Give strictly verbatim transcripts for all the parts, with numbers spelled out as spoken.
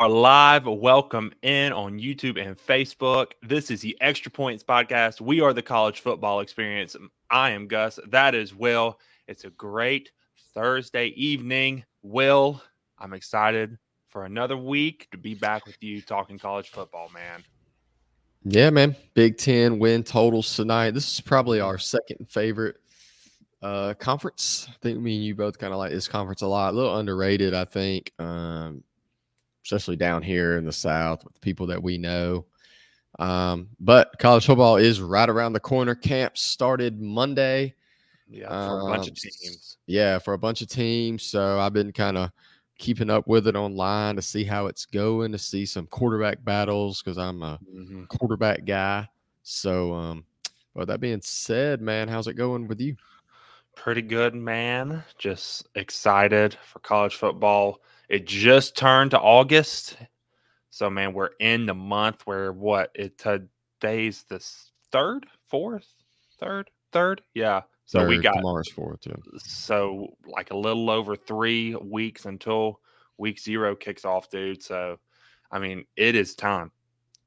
are live. Welcome in on YouTube and Facebook. This is the Extra Points Podcast. We are the college football experience. I am Gus. That is Will. It's a great Thursday evening. Will, I'm excited for another week to be back with you talking college football, man. Yeah, man. Big Ten win totals tonight. This is probably our second favorite uh, conference. I think me and you both kind of like this conference a lot. A little underrated, I think. Um, especially down here in the South with the people that we know. Um, but college football is right around the corner. Camp started Monday. Yeah, for um, a bunch of teams. Yeah, for a bunch of teams. So I've been kind of keeping up with it online to see how it's going, to see some quarterback battles because I'm a mm-hmm. quarterback guy. So um, well, that being said, man, how's it going with you? Pretty good, man. Just excited for college football. It just turned to August. So, man, we're in the month where what? It today's the third, fourth, third, third. Yeah. So third, we got Tomorrow's fourth, yeah. So like a little over three weeks until week zero kicks off, dude. So, I mean, it is time.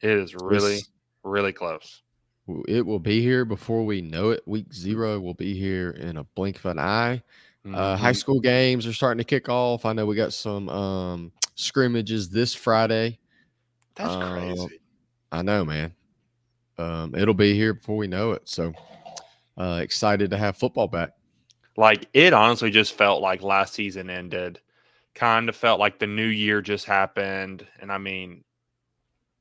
It is really, it's, really close. It will be here before we know it. Week zero will be here in a blink of an eye. Uh, high school games are starting to kick off. I know we got some um, scrimmages this Friday. That's uh, crazy. I know, man. Um, it'll be here before we know it. So uh, excited to have football back. Like, it honestly just felt like last season ended. Kind of felt like the new year just happened. And, I mean,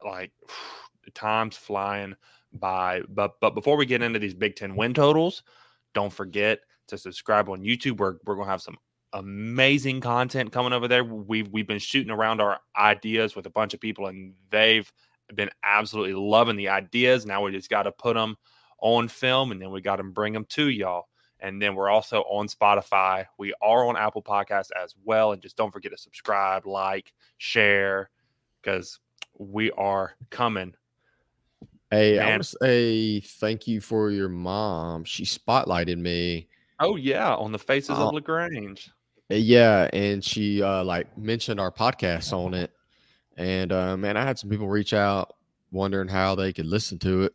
like, phew, time's flying by. But, but before we get into these Big Ten win totals, don't forget – to subscribe on YouTube. We're, we're going to have some amazing content coming over there. We've, we've been shooting around our ideas with a bunch of people, and they've been absolutely loving the ideas. Now we just got to put them on film, and then we got to bring them to y'all. And then we're also on Spotify. We are on Apple Podcasts as well. And just don't forget to subscribe, like, share, because we are coming. Hey, Man. I want to say thank you for your mom. She spotlighted me. Oh, yeah, on the Faces uh, of LaGrange. Yeah, and she, uh, like, mentioned our podcast on it. And, uh, man, I had some people reach out wondering how they could listen to it.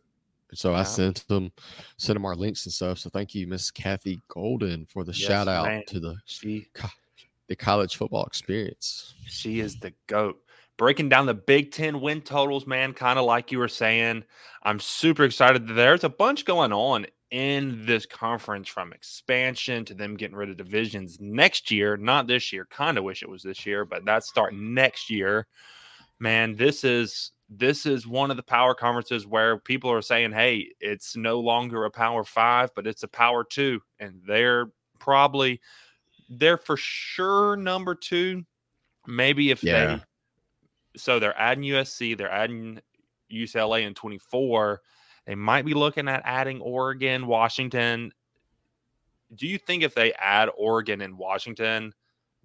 So wow. I sent them sent them our links and stuff. So thank you, Miss Kathy Golden, for the yes, shout-out man. to the, she, co- the college football experience. She is the GOAT. Breaking down the Big Ten win totals, man, kind of like you were saying. I'm super excited. There's a bunch going on in this conference, from expansion to them getting rid of divisions next year, not this year. Kind of wish it was this year, but that's starting next year, man. This is, this is one of the power conferences where people are saying, hey, it's no longer a power five, but it's a power two. And they're probably, they're for sure number two, maybe if yeah. they, so they're adding U S C, they're adding U C L A in twenty-four. They might be looking at adding Oregon, Washington. Do you think if they add Oregon and Washington,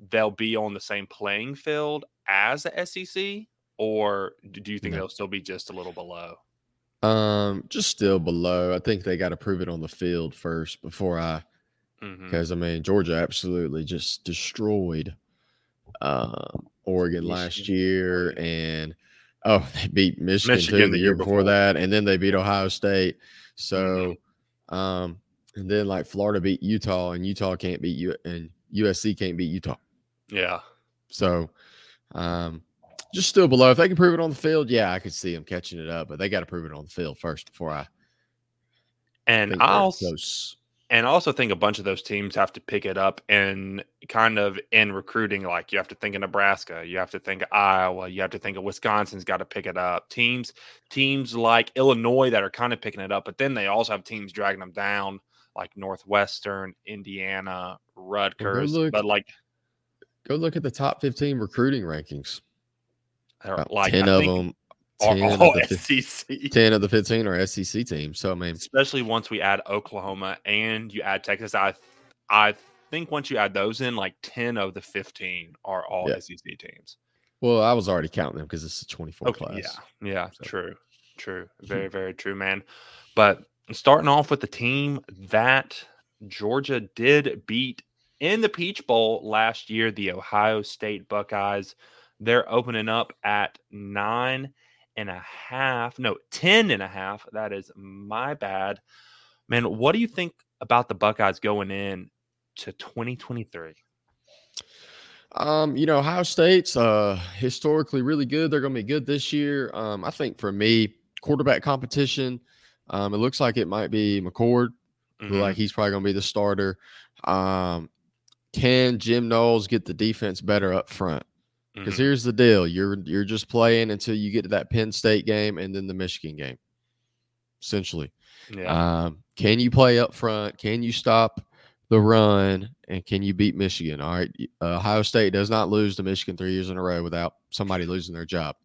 they'll be on the same playing field as the S E C? Or do you think no. they'll still be just a little below? Um, just still below. I think they got to prove it on the field first before I mm-hmm. – because, I mean, Georgia absolutely just destroyed uh, Oregon last year, and – oh, they beat Michigan, Michigan too, the year before, before that, and then they beat Ohio State. So, mm-hmm. um, and then like Florida beat Utah, and Utah can't beat you, and U S C can't beat Utah. Yeah. So, um, just still below. If they can prove it on the field, yeah, I could see them catching it up, but they got to prove it on the field first before I. And I also and also think a bunch of those teams have to pick it up and kind of in recruiting. Like, you have to think of Nebraska, you have to think of Iowa, you have to think of Wisconsin's got to pick it up. Teams, teams like Illinois that are kind of picking it up, but then they also have teams dragging them down, like Northwestern, Indiana, Rutgers. Go look, but like, go look at the top fifteen recruiting rankings. Like ten I of think, them. ten of the fifteen are S E C teams. So, I mean, especially once we add Oklahoma and you add Texas, I I think once you add those in, like ten of the fifteen are all yeah. S E C teams. Well, I was already counting them because it's a twenty-four okay, class. Yeah, yeah, so. true, true. Very, very true, man. But starting off with the team that Georgia did beat in the Peach Bowl last year, the Ohio State Buckeyes. They're opening up at nine and a half. No, ten and a half. That is my bad. Man, what do you think about the Buckeyes going in to twenty twenty-three? Um, you know, Ohio State's uh, historically really good. They're going to be good this year. Um, I think for me, quarterback competition, um, it looks like it might be McCord. Mm-hmm. Like he's probably going to be the starter. Um, can Jim Knowles get the defense better up front? Because mm-hmm. here's the deal. You're, you're just playing until you get to that Penn State game and then the Michigan game, essentially. Yeah. Um, can you play up front? Can you stop the run, and can you beat Michigan? All right, uh, Ohio State does not lose to Michigan three years in a row without somebody losing their job.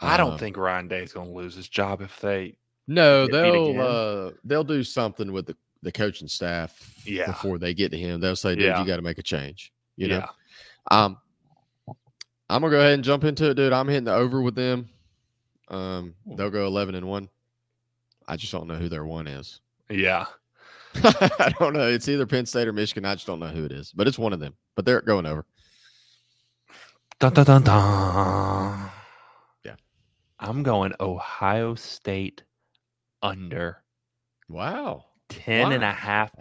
I don't um, think Ryan Day's going to lose his job if they. No, they'll uh, they'll do something with the, the coaching staff yeah. before they get to him. They'll say, "Dude, yeah. you got to make a change." You know, yeah. um, I'm gonna go ahead and jump into it, dude. I'm hitting the over with them. Um, they'll go eleven and one. I just don't know who their one is. Yeah. I don't know. It's either Penn State or Michigan. I just don't know who it is, but it's one of them. But they're going over. Dun, dun, dun, dun. Yeah. I'm going Ohio State under. Wow. ten wow. and a half.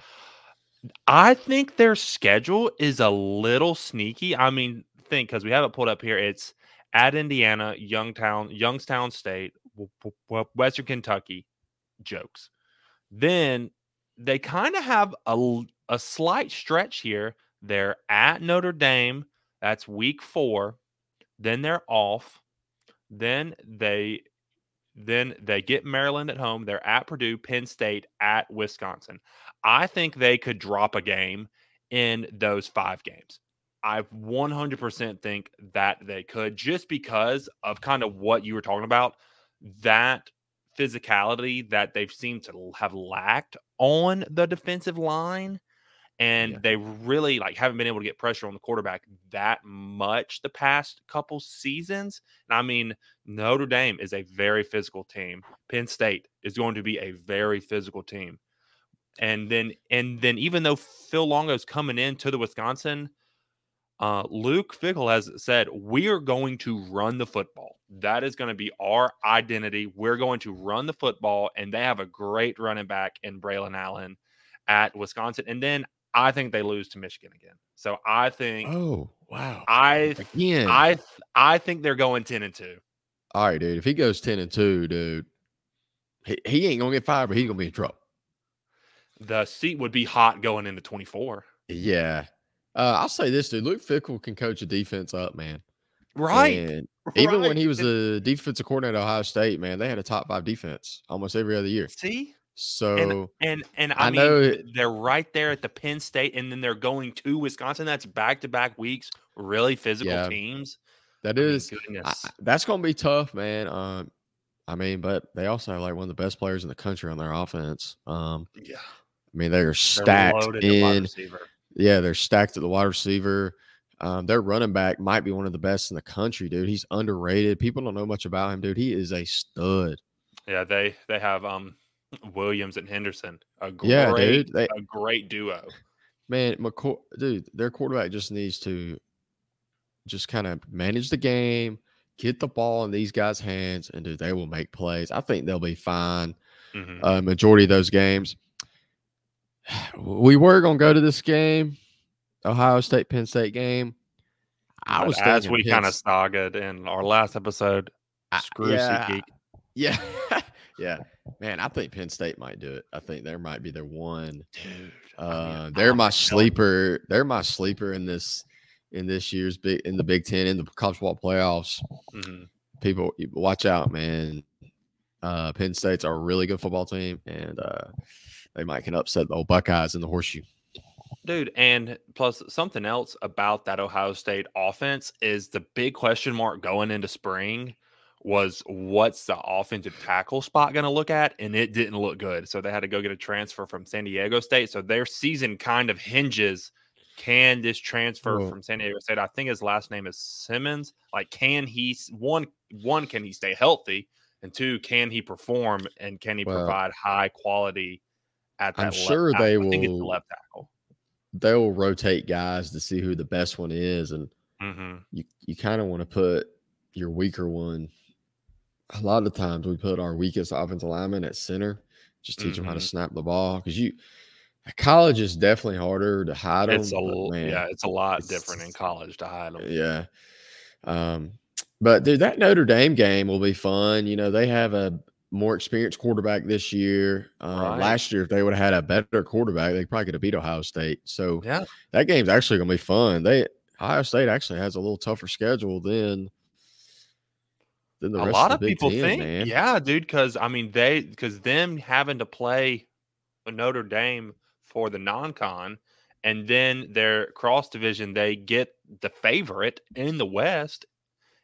I think their schedule is a little sneaky. I mean, think because we have it pulled up here. It's at Indiana, Youngstown, Youngstown State, Western Kentucky. Jokes. Then they kind of have a, a slight stretch here. They're at Notre Dame. That's week four. Then they're off. Then they then they get Maryland at home. They're at Purdue, Penn State, at Wisconsin. I think they could drop a game in those five games. I one hundred percent think that they could, just because of kind of what you were talking about, that physicality that they've seemed to have lacked on the defensive line, and yeah. they really like haven't been able to get pressure on the quarterback that much the past couple seasons. And I mean, Notre Dame is a very physical team. Penn State is going to be a very physical team. And then, and then even though Phil Longo's coming into the Wisconsin, uh, Luke Fickell has said, we are going to run the football. That is going to be our identity. We're going to run the football, and they have a great running back in Braylon Allen at Wisconsin. And then I think they lose to Michigan again. So I think, oh wow, I again, I I think they're going ten and two. All right, dude. If he goes ten and two, dude, he, he ain't gonna get fired, but he's gonna be in trouble. The seat would be hot going into twenty four. Yeah, uh, I'll say this, dude. Luke Fickell can coach a defense up, man. Right. And even right. when he was the defensive coordinator at Ohio State, man, they had a top five defense almost every other year. See? So and and, and I, I mean know, they're right there at the Penn State, and then they're going to Wisconsin. That's back to back weeks, really physical yeah, teams. That is I mean, I, that's gonna be tough, man. Um, I mean, but they also have like one of the best players in the country on their offense. Um yeah. I mean, they are stacked in wide receiver. Yeah, they're stacked at the wide receiver. Um, their running back might be one of the best in the country, dude. He's underrated. People don't know much about him, dude. He is a stud. Yeah, they they have um Williams and Henderson. A great, yeah, dude. They, a great duo. Man, McCoy, dude, their quarterback just needs to just kind of manage the game, get the ball in these guys' hands, and, dude, they will make plays. I think they'll be fine mm-hmm. uh, majority of those games. We were going to go to this game. Ohio State, Penn State game. I but was as we kind of staggered in our last episode. I, screw yeah, geek. Yeah, yeah, man. I think Penn State might do it. I think there might be their one. Dude, uh, man, they're I'm my sleeper. They're my sleeper in this in this year's big in the Big Ten in the college football playoffs. Mm-hmm. People, watch out, man. Uh, Penn State's a really good football team, and uh, they might can upset the old Buckeyes in the horseshoe. Dude, and plus something else about that Ohio State offense is the big question mark going into spring was what's the offensive tackle spot going to look at, and it didn't look good. So they had to go get a transfer from San Diego State. So their season kind of hinges. Can this transfer oh. from San Diego State, I think his last name is Simmons, like can he, one, one can he stay healthy, and two, can he perform, and can he well, provide high quality at that I'm left sure tackle? They I think will. It's the left tackle. They'll rotate guys to see who the best one is, and Mm-hmm. You you kind of want to put your weaker one. A lot of times we put our weakest offensive lineman at center, just teach mm-hmm. them how to snap the ball. Because you, college is definitely harder to hide them. It's a, man, yeah, it's a lot it's, different in college to hide them. Yeah. Um, but dude, that Notre Dame game will be fun. You know, they have a more experienced quarterback this year. Uh, right. Last year, if they would have had a better quarterback, they probably could have beat Ohio State. So yeah, that game's actually going to be fun. They Ohio State actually has a little tougher schedule than than the rest of the Big Ten. A lot of people think, man. Yeah, dude, because I mean they because them having to play Notre Dame for the non-con, and then their cross division, they get the favorite in the West,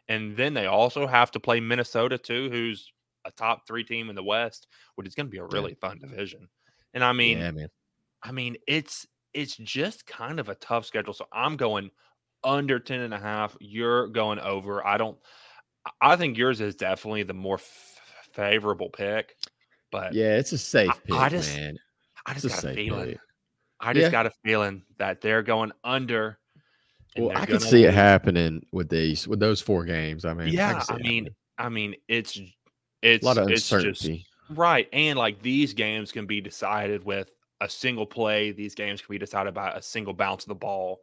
and then they also have to play Minnesota too, who's a top three team in the West, which is going to be a really yeah. fun division. And I mean, yeah, man. I mean, it's it's just kind of a tough schedule. So I'm going under ten and a half. You're going over. I don't. I think yours is definitely the more f- favorable pick. But yeah, it's a safe I, pick, I just, man. I just got a feeling. Pick. I just yeah. got a feeling that they're going under. Well, I can see win. It happening with these with those four games. I mean, yeah, I, I mean, I mean, it's. It's a lot of uncertainty. Just, right. And like these games can be decided with a single play. These games can be decided by a single bounce of the ball.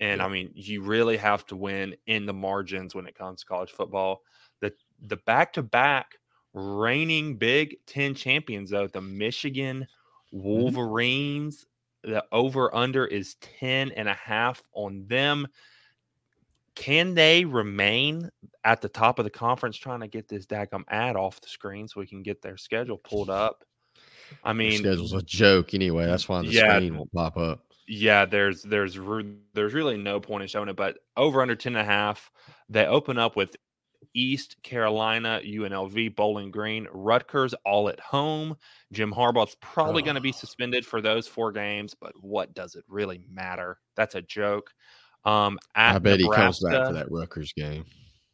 And yeah. I mean, you really have to win in the margins when it comes to college football. The the back-to-back reigning Big Ten champions, though, the Michigan Wolverines, mm-hmm. the over-under is ten and a half on them. Can they remain at the top of the conference? Trying to get this daggum ad off the screen so we can get their schedule pulled up. I mean, their schedule's a joke anyway. That's why the yeah, screen won't pop up. Yeah, there's there's there's really no point in showing it. But over under ten and a half, they open up with East Carolina, U N L V, Bowling Green, Rutgers, all at home. Jim Harbaugh's probably oh. going to be suspended for those four games, but what does it really matter? That's a joke. Um, at I bet Nebraska, he comes back for that Rutgers game.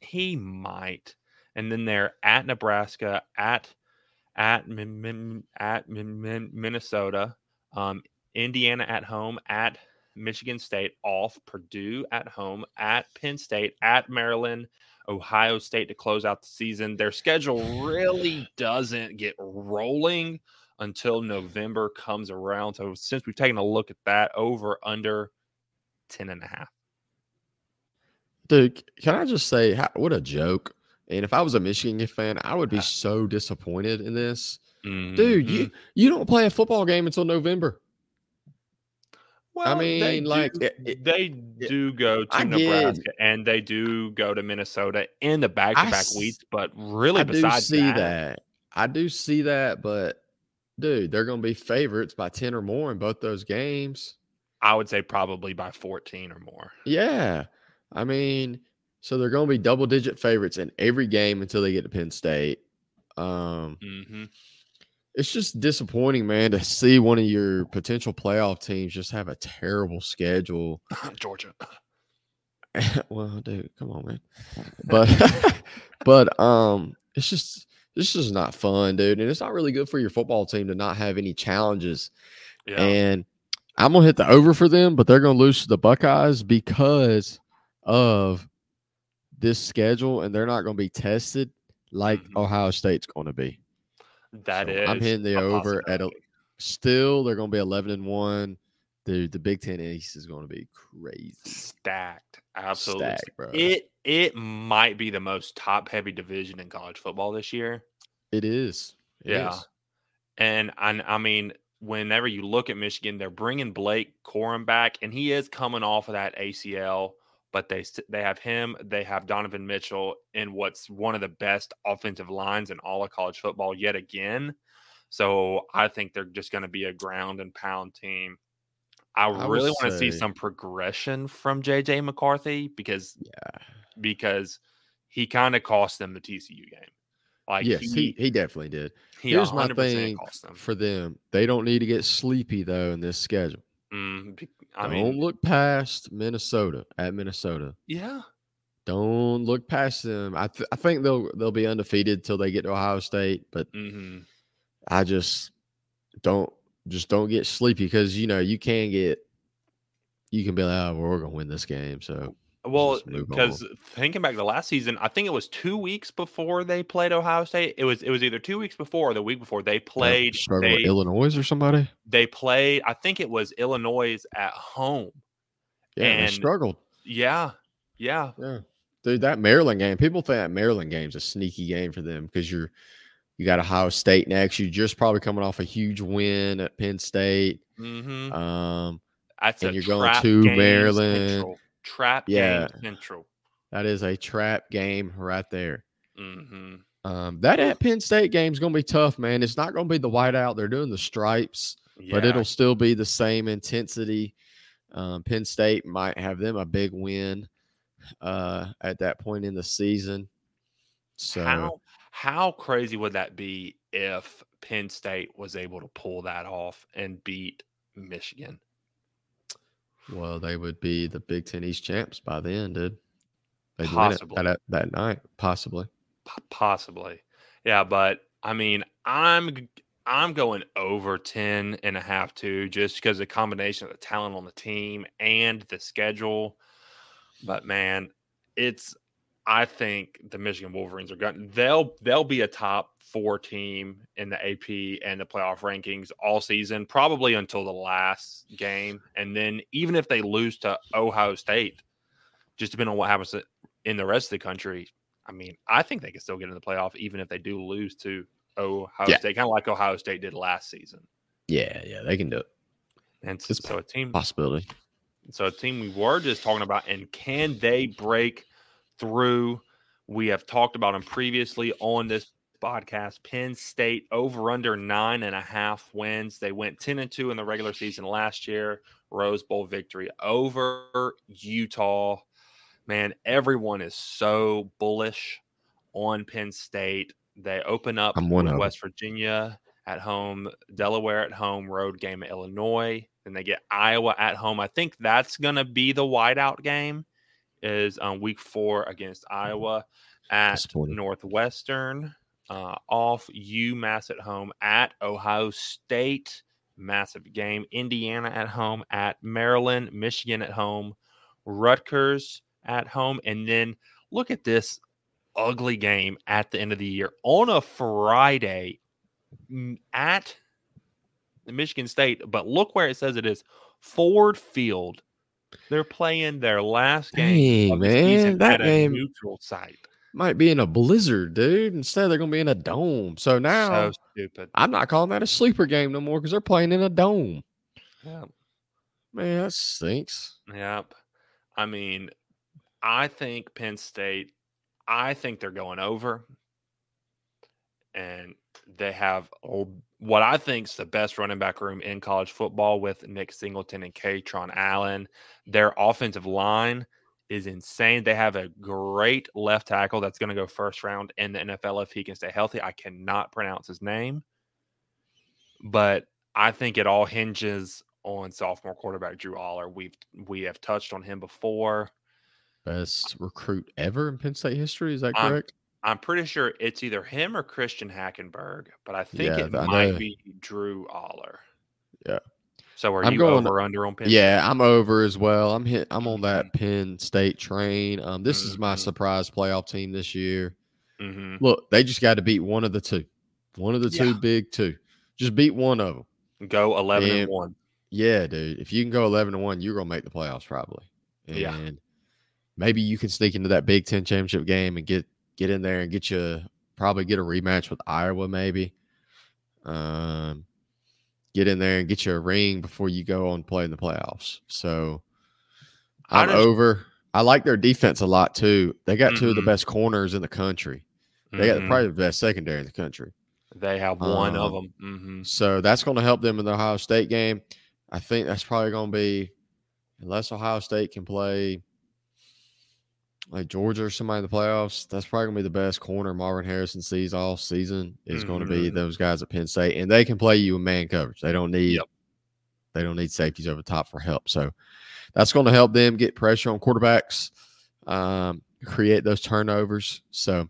He might. And then they're at Nebraska, at at at Minnesota, um, Indiana at home, at Michigan State off, Purdue at home, at Penn State, at Maryland, Ohio State to close out the season. Their schedule really doesn't get rolling until November comes around. So since we've taken a look at that, over under ten and a half. Dude, can I just say, what a joke. And if I was a Michigan fan, I would be so disappointed in this. Mm-hmm. Dude, you, you don't play a football game until November. Well, I mean, they like... Do, it, it, they do go to I Nebraska, did. And they do go to Minnesota in the back-to-back I, weeks, but really I besides do see that, that... I do see that, but, dude, they're going to be favorites by ten or more in both those games. I would say probably by fourteen or more. Yeah. I mean, so they're going to be double-digit favorites in every game until they get to Penn State. Um, mm-hmm. It's just disappointing, man, to see one of your potential playoff teams just have a terrible schedule. Georgia. Well, dude, come on, man. But but um, it's just it's just not fun, dude. And it's not really good for your football team to not have any challenges. Yeah. And I'm going to hit the over for them, but they're going to lose to the Buckeyes because of this schedule, and they're not going to be tested like mm-hmm. Ohio State's going to be. That so is. I'm hitting the over at a, still. They're going to be eleven and one. Dude, the Big Ten East is going to be crazy. Stacked. Absolutely. Stacked, bro. It, it might be the most top-heavy division in college football this year. It is. It yeah. Is. And, I, I mean – whenever you look at Michigan, they're bringing Blake Corum back, and he is coming off of that A C L, but they they have him, they have Donovan Mitchell in what's one of the best offensive lines in all of college football yet again. So I think they're just going to be a ground and pound team. I, I really want to see some progression from J J. McCarthy because, yeah. because he kind of cost them the T C U game. Like yes, he, he, he definitely did. He Here's my thing them. for them. They don't need to get sleepy, though, in this schedule. Mm, I don't mean, look past Minnesota at Minnesota. Yeah. Don't look past them. I th- I think they'll they'll be undefeated till they get to Ohio State, but mm-hmm. I just don't just don't get sleepy because, you know, you can get – you can be like, oh, well, we're going to win this game. So Well, because thinking back to last season, I think it was two weeks before they played Ohio State. It was it was either two weeks before or the week before they played yeah, they, with Illinois or somebody. They played, I think it was Illinois at home. Yeah, and they struggled. Yeah, yeah, yeah, dude. That Maryland game, people think that Maryland game's a sneaky game for them because you're you got Ohio State next. You're just probably coming off a huge win at Penn State. Mm-hmm. Um, That's and a you're going to Maryland. Central. Trap yeah. game central. That is a trap game right there. Mm-hmm. Um, that at Penn State game is going to be tough, man. It's not going to be the whiteout. They're doing the stripes, yeah. but it'll still be the same intensity. Um, Penn State might have them a big win uh, at that point in the season. So how, how crazy would that be if Penn State was able to pull that off and beat Michigan? Well, they would be the Big Ten East champs by then, dude. They'd possibly win it that, that night, possibly, P- possibly, yeah. But I mean, I'm I'm going over ten and a half too, just because the combination of the talent on the team and the schedule. But man, it's I think the Michigan Wolverines are going. They'll they'll be a top four team in the A P and the playoff rankings all season, probably until the last game. And then even if they lose to Ohio State, just depending on what happens in the rest of the country, I mean, I think they can still get in the playoff even if they do lose to Ohio yeah. State, kind of like Ohio State did last season. Yeah, yeah, they can do it. And it's so a team possibility. So a team we were just talking about, and can they break through? We have talked about them previously on this podcast. Penn State over under nine and a half wins. They went ten and two in the regular season last year. Rose Bowl victory over Utah. Man, everyone is so bullish on Penn State. They open up with West Virginia at home, Delaware at home, road game at Illinois. Then they get Iowa at home. I think that's going to be the whiteout game. Is on um, week four against Iowa at Northwestern. Uh, off UMass at home at Ohio State, massive game. Indiana at home at Maryland, Michigan at home, Rutgers at home, and then look at this ugly game at the end of the year on a Friday at Michigan State. But look where it says it is, Ford Field. They're playing their last game Dang, of the man, season that at a game. neutral site. Might be in a blizzard, dude. Instead, they're going to be in a dome. So now, so stupid. I'm not calling that a sleeper game no more because they're playing in a dome. Yeah. Man, that stinks. Yep. I mean, I think Penn State, I think they're going over. And they have what I think is the best running back room in college football with Nick Singleton and Katron Allen. Their offensive line is insane. They have a great left tackle that's going to go first round in the N F L if he can stay healthy. I cannot pronounce his name, but I think it all hinges on sophomore quarterback Drew Allar. We've we have touched on him before. Best recruit ever in Penn State history. Is that correct? I'm, I'm pretty sure it's either him or Christian Hackenberg, but I think yeah, it I might know. be Drew Allar. Yeah. So are I'm you going, over under on Penn State? Yeah, I'm over as well. I'm hit, I'm on that mm-hmm. Penn State train. Um, this mm-hmm. is my surprise playoff team this year. Mm-hmm. Look, they just got to beat one of the two. One of the yeah. two big two. Just beat one of them. Go eleven and, and one. Yeah, dude. If you can go eleven and one, you're going to make the playoffs probably. And yeah. maybe you can sneak into that Big Ten championship game and get, get in there and get you probably get a rematch with Iowa maybe. Um Get in there and get you a ring before you go on play in the playoffs. So I'm I over. I like their defense a lot too. They got mm-hmm. two of the best corners in the country. They mm-hmm. got probably the best secondary in the country. They have one um, of them. Mm-hmm. So that's going to help them in the Ohio State game. I think that's probably going to be, unless Ohio State can play like Georgia or somebody in the playoffs, that's probably going to be the best corner Marvin Harrison sees all season is mm-hmm. going to be those guys at Penn State. And they can play you in man coverage. They don't need yep. they don't need safeties over top for help. So that's going to help them get pressure on quarterbacks, um, create those turnovers. So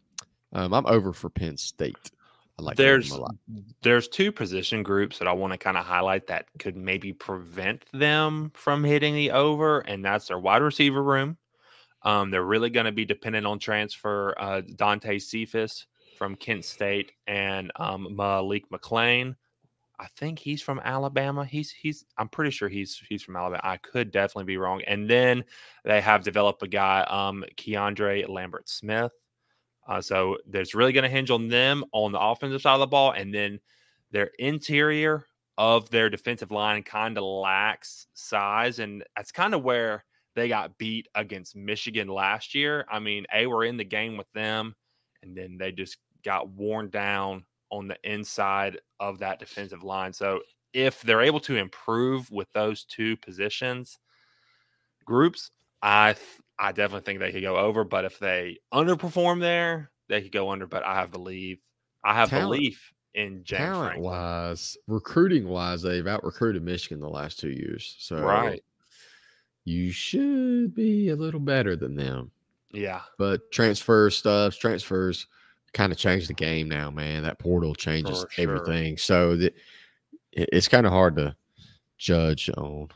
um, I'm over for Penn State. I like there's, them a lot. There's two position groups that I want to kind of highlight that could maybe prevent them from hitting the over, and that's their wide receiver room. Um, they're really going to be dependent on transfer uh, Dante Cephas from Kent State and um, Malik McLean. I think he's from Alabama. He's he's. I'm pretty sure he's he's from Alabama. I could definitely be wrong. And then they have developed a guy, um, Keandre Lambert-Smith. Uh, so there's really going to hinge on them on the offensive side of the ball, and then their interior of their defensive line kind of lacks size, and that's kind of where they got beat against Michigan last year. I mean, they were in the game with them, and then they just got worn down on the inside of that defensive line. So if they're able to improve with those two positions groups, I th- I definitely think they could go over. But if they underperform there, they could go under. But I have believe I have talent, belief in James talent Franklin. Wise, recruiting wise, they've out recruited Michigan the last two years. So right, you should be a little better than them. Yeah, but transfer stuff, transfers. kind of changed the game now, man. That portal changes sure, sure. everything. So that it's kind of hard to judge on.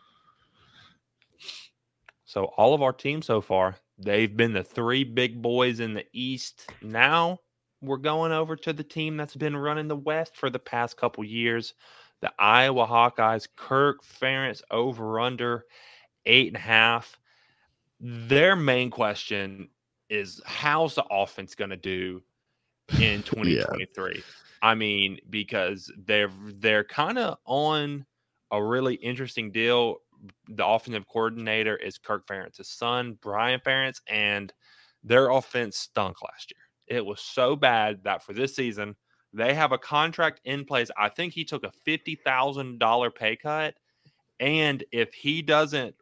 So all of our teams so far, they've been the three big boys in the East. Now we're going over to the team that's been running the West for the past couple years, the Iowa Hawkeyes. Kirk Ferentz over under eight and a half. Their main question is, how's the offense going to do in twenty twenty-three? Yeah. I mean, because they're they're kind of on a really interesting deal. The offensive coordinator is Kirk Ferentz's son, Brian Ferentz, and their offense stunk last year. It was so bad that for this season, they have a contract in place. I think he took a fifty thousand dollars pay cut, and if he doesn't,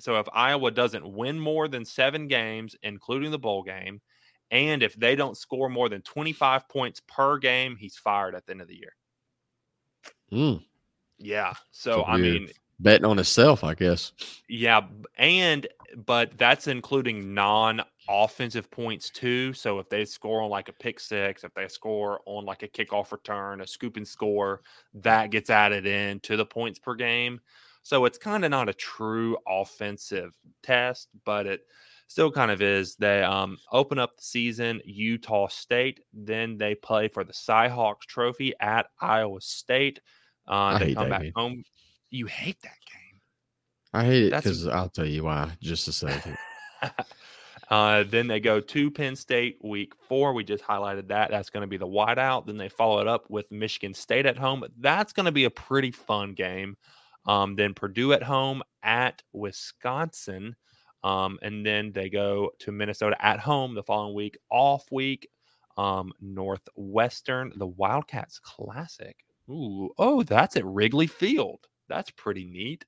so if Iowa doesn't win more than seven games, including the bowl game, and if they don't score more than twenty-five points per game, he's fired at the end of the year. Mm. Yeah. So, I mean, betting on himself, I guess. Yeah. And, but that's including non-offensive points too. So if they score on like a pick six, if they score on like a kickoff return, a scoop and score, that gets added in to the points per game. So it's kind of not a true offensive test, but it still kind of is. They um, open up the season, Utah State. Then they play for the Cy-Hawks Trophy at Iowa State. Uh, they come back game. home. You hate that game. I hate it because I'll tell you why. Just a second. uh, then they go to Penn State week four. We just highlighted that. That's going to be the whiteout. Then they follow it up with Michigan State at home. That's going to be a pretty fun game. Um, then Purdue at home at Wisconsin. Um, and then they go to Minnesota at home the following week, off week. Um, Northwestern, the Wildcats Classic. Ooh, oh, that's at Wrigley Field. That's pretty neat.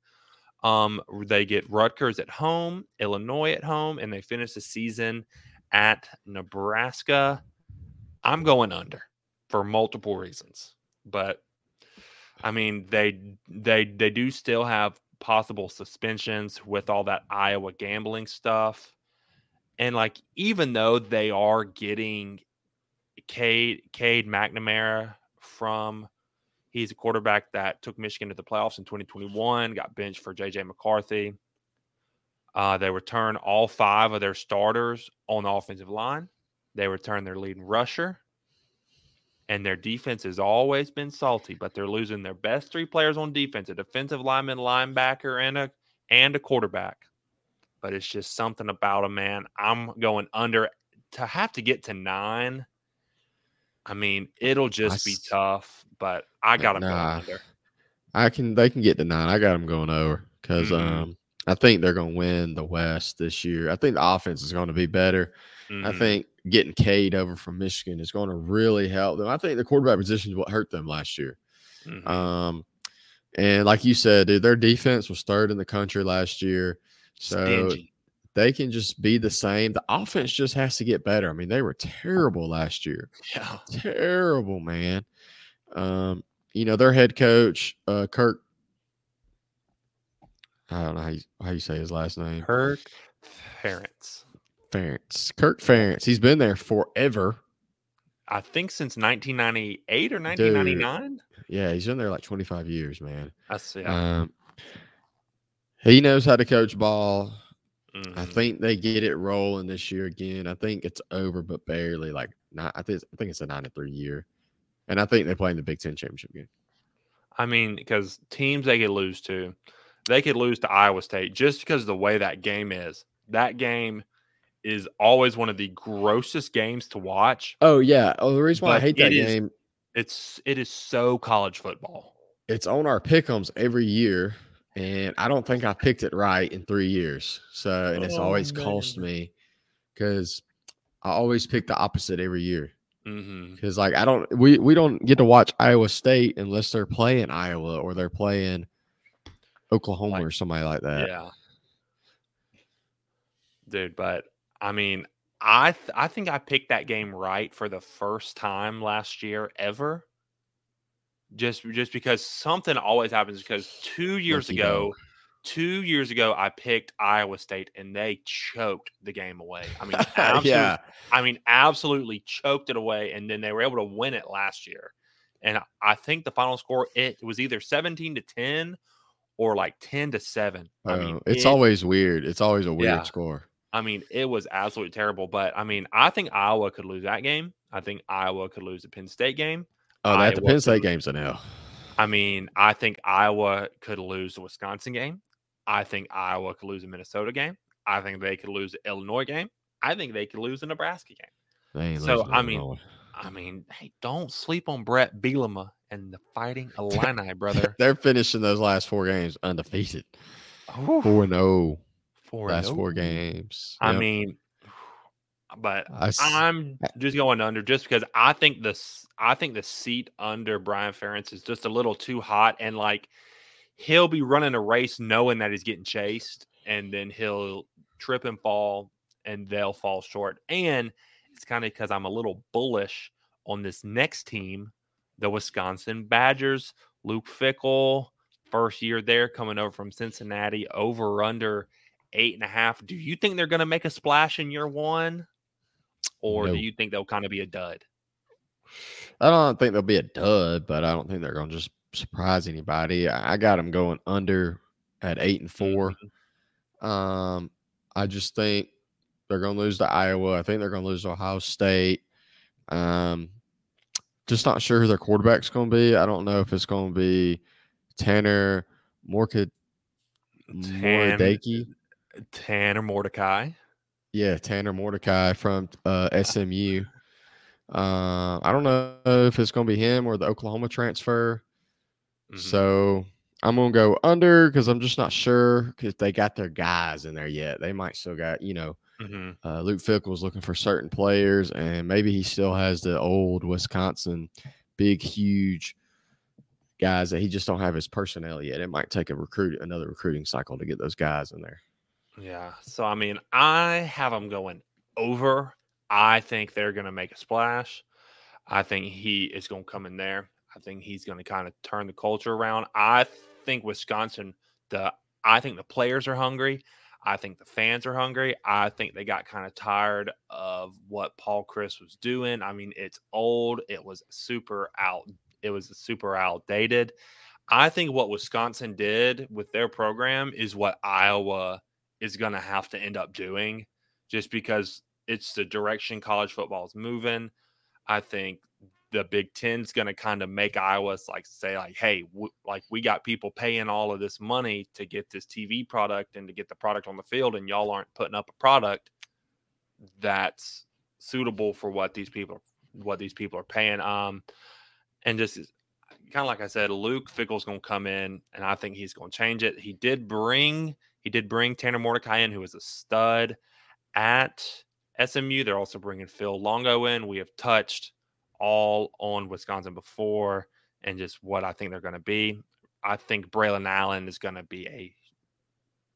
Um, they get Rutgers at home, Illinois at home, and they finish the season at Nebraska. I'm going under for multiple reasons, but I mean, they they they do still have possible suspensions with all that Iowa gambling stuff. And like, even though they are getting Cade, Cade McNamara from, he's a quarterback that took Michigan to the playoffs in twenty twenty-one, got benched for J J McCarthy. Uh, they return all five of their starters on the offensive line. They return their leading rusher. And their defense has always been salty, but they're losing their best three players on defense, a defensive lineman, linebacker, and a and a quarterback. But it's just something about them, man. I'm going under. To have to get to nine, I mean, it'll just I, be tough, but I got them nah, going under. I can, they can get to nine. I got them going over because mm. um, I think they're going to win the West this year. I think the offense is going to be better. Mm-hmm. I think getting Cade over from Michigan is going to really help them. I think the quarterback position is what hurt them last year. Mm-hmm. Um, and like you said, dude, their defense was third in the country last year. So Stingy. They can just be the same. The offense just has to get better. I mean, they were terrible last year. Yeah. Terrible, man. Um, you know, their head coach, uh, Kirk, I don't know how you, how you say his last name. Kirk Ferentz. Ferentz. Kirk Ferentz. He's been there forever. I think since nineteen ninety-eight or nineteen ninety-nine. Dude, yeah, he's been there like twenty-five years, man. I see. Um, he knows how to coach ball. Mm-hmm. I think they get it rolling this year again. I think it's over, but barely. Like, not, I think I think it's a nine to three year, and I think they play in the Big Ten championship game. I mean, because teams they could lose to, they could lose to Iowa State just because of the way that game is. That game is always one of the grossest games to watch. Oh yeah. Oh, the reason why I hate that is, game, it's it is so college football. It's on our pick'ems every year. And I don't think I picked it right in three years. So, and it's oh, always man. cost me because I always pick the opposite every year. Because, mm-hmm. like, I don't, we, we don't get to watch Iowa State unless they're playing Iowa or they're playing Oklahoma like, or somebody like that. Yeah. Dude, but I mean, I, th- I think I picked that game right for the first time last year ever. Just just because something always happens, because two years Lucky ago, game. two years ago, I picked Iowa State and they choked the game away. I mean, absolutely, yeah. I mean, absolutely choked it away. And then they were able to win it last year. And I think the final score, it was either seventeen to ten or like ten to seven. I mean, oh, it's it, always weird. It's always a weird yeah. score. I mean, it was absolutely terrible. But I mean, I think Iowa could lose that game. I think Iowa could lose the Penn State game. Oh, that the Penn State game's an L. I mean, I think Iowa could lose the Wisconsin game. I think Iowa could lose the Minnesota game. I think they could lose the Illinois game. I think they could lose the Nebraska game. So I mean, I mean, hey, don't sleep on Brett Bielema and the Fighting Illini, brother. They're finishing those last four games undefeated, four and zero. Last four games. Yep. I mean. But I, I'm just going under just because I think the I think the seat under Brian Ferentz is just a little too hot, and like he'll be running a race knowing that he's getting chased, and then he'll trip and fall, and they'll fall short. And it's kind of because I'm a little bullish on this next team, the Wisconsin Badgers. Luke Fickell, first year there, coming over from Cincinnati, over under eight and a half. Do you think they're going to make a splash in year one? Or nope. do you think they'll kind of be a dud? I don't think they'll be a dud, but I don't think they're going to just surprise anybody. I got them going under at eight and four. Um, I just think they're going to lose to Iowa. I think they're going to lose to Ohio State. Um, just not sure who their quarterback's going to be. I don't know if it's going to be Tanner Morka- Tan- Mordecai. Tanner Mordecai. Yeah, Tanner Mordecai from uh, S M U. Uh, I don't know if it's going to be him or the Oklahoma transfer. Mm-hmm. So I'm going to go under because I'm just not sure if they got their guys in there yet. They might still got, you know, mm-hmm. uh, Luke Fickell's looking for certain players, and maybe he still has the old Wisconsin big, huge guys that he just don't have his personnel yet. It might take a recruit another recruiting cycle to get those guys in there. Yeah, so, I mean, I have them going over. I think they're going to make a splash. I think he is going to come in there. I think he's going to kind of turn the culture around. I think Wisconsin, the I think the players are hungry. I think the fans are hungry. I think they got kind of tired of what Paul Chris was doing. I mean, it's old. It was super out. It was super outdated. I think what Wisconsin did with their program is what Iowa is going to have to end up doing just because it's the direction college football is moving. I think the Big Ten's going to kind of make Iowa like say like, hey, w- like we got people paying all of this money to get this T V product and to get the product on the field, and y'all aren't putting up a product that's suitable for what these people, what these people are paying. Um, and just kind of like I said, Luke Fickell's going to come in, and I think he's going to change it. He did bring He did bring Tanner Mordecai in, who is a stud at S M U. They're also bringing Phil Longo in. We have touched all on Wisconsin before and just what I think they're going to be. I think Braylon Allen is going to be a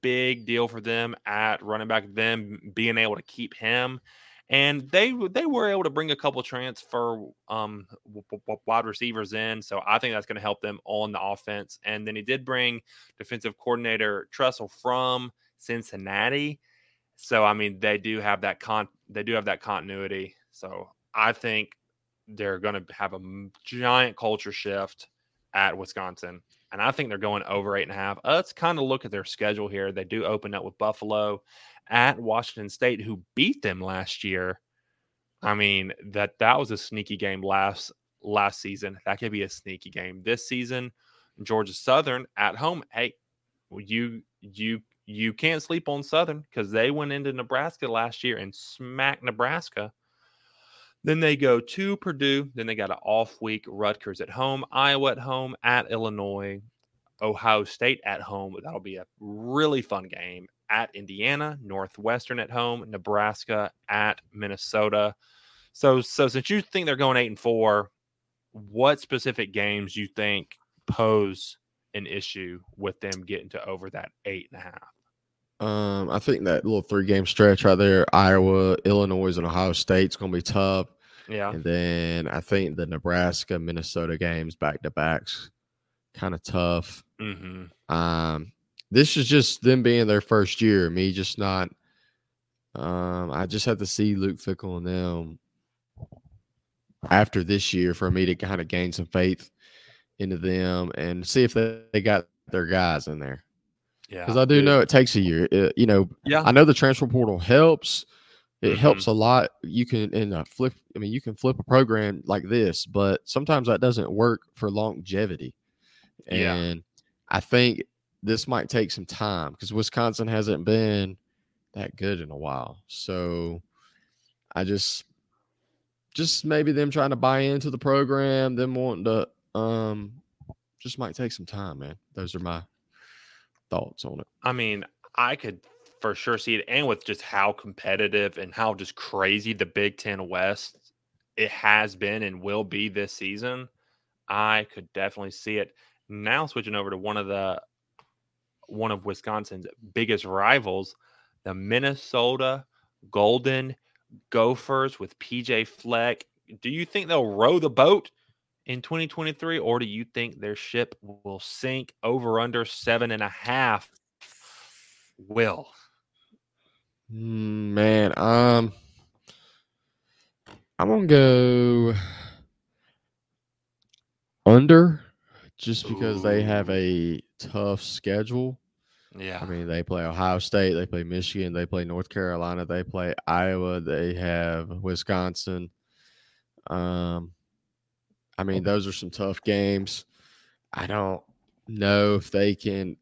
big deal for them at running back, them being able to keep him. And they they were able to bring a couple transfer um, wide receivers in, so I think that's going to help them on the offense. And then he did bring defensive coordinator Tressel from Cincinnati, so I mean they do have that con they do have that continuity. So I think they're going to have a giant culture shift at Wisconsin. and I think they're going over eight and a half. Let's kind of look at their schedule here. They do open up with Buffalo, at Washington State, who beat them last year. I mean, that that was a sneaky game last last season. That could be a sneaky game this season. Georgia Southern at home. Hey, you you you can't sleep on Southern because they went into Nebraska last year and smacked Nebraska. Then they go to Purdue. Then they got an off week. Rutgers at home. Iowa at home. At Illinois. Ohio State at home. That'll be a really fun game. At Indiana. Northwestern at home. Nebraska at Minnesota. So, so since you think they're going eight and four, what specific games you think pose an issue with them getting to over that eight and a half? Um, I think that little three-game stretch right there, Iowa, Illinois, and Ohio State's going to be tough. Yeah. And then I think the Nebraska, Minnesota games back-to-backs kind of tough. Mm-hmm. Um, this is just them being their first year. Me just not um, – I just have to see Luke Fickell and them after this year for me to kind of gain some faith into them and see if they, they got their guys in there. Yeah, because I do know it takes a year. It, you know, yeah. I know the transfer portal helps. It mm-hmm. helps a lot. You can in a flip. I mean, you can flip a program like this, but sometimes that doesn't work for longevity. And yeah. I think this might take some time because Wisconsin hasn't been that good in a while. So I just, just maybe them trying to buy into the program, them wanting to, um, just might take some time, man. Those are my thoughts on it. I mean, I could for sure see it, and with just how competitive and how just crazy the Big Ten West it has been and will be this season, I could definitely see it. Now switching over to one of the one of Wisconsin's biggest rivals, the Minnesota Golden Gophers with P J Fleck. Do you think they'll row the boat in twenty twenty-three, or do you think their ship will sink? Over under seven and a half? Will. Man, um, I'm gonna go under, just because Ooh. They have a tough schedule. Yeah, I mean, they play Ohio State, they play Michigan, they play North Carolina, they play Iowa, they have Wisconsin. Um. I mean, those are some tough games. I don't know if they can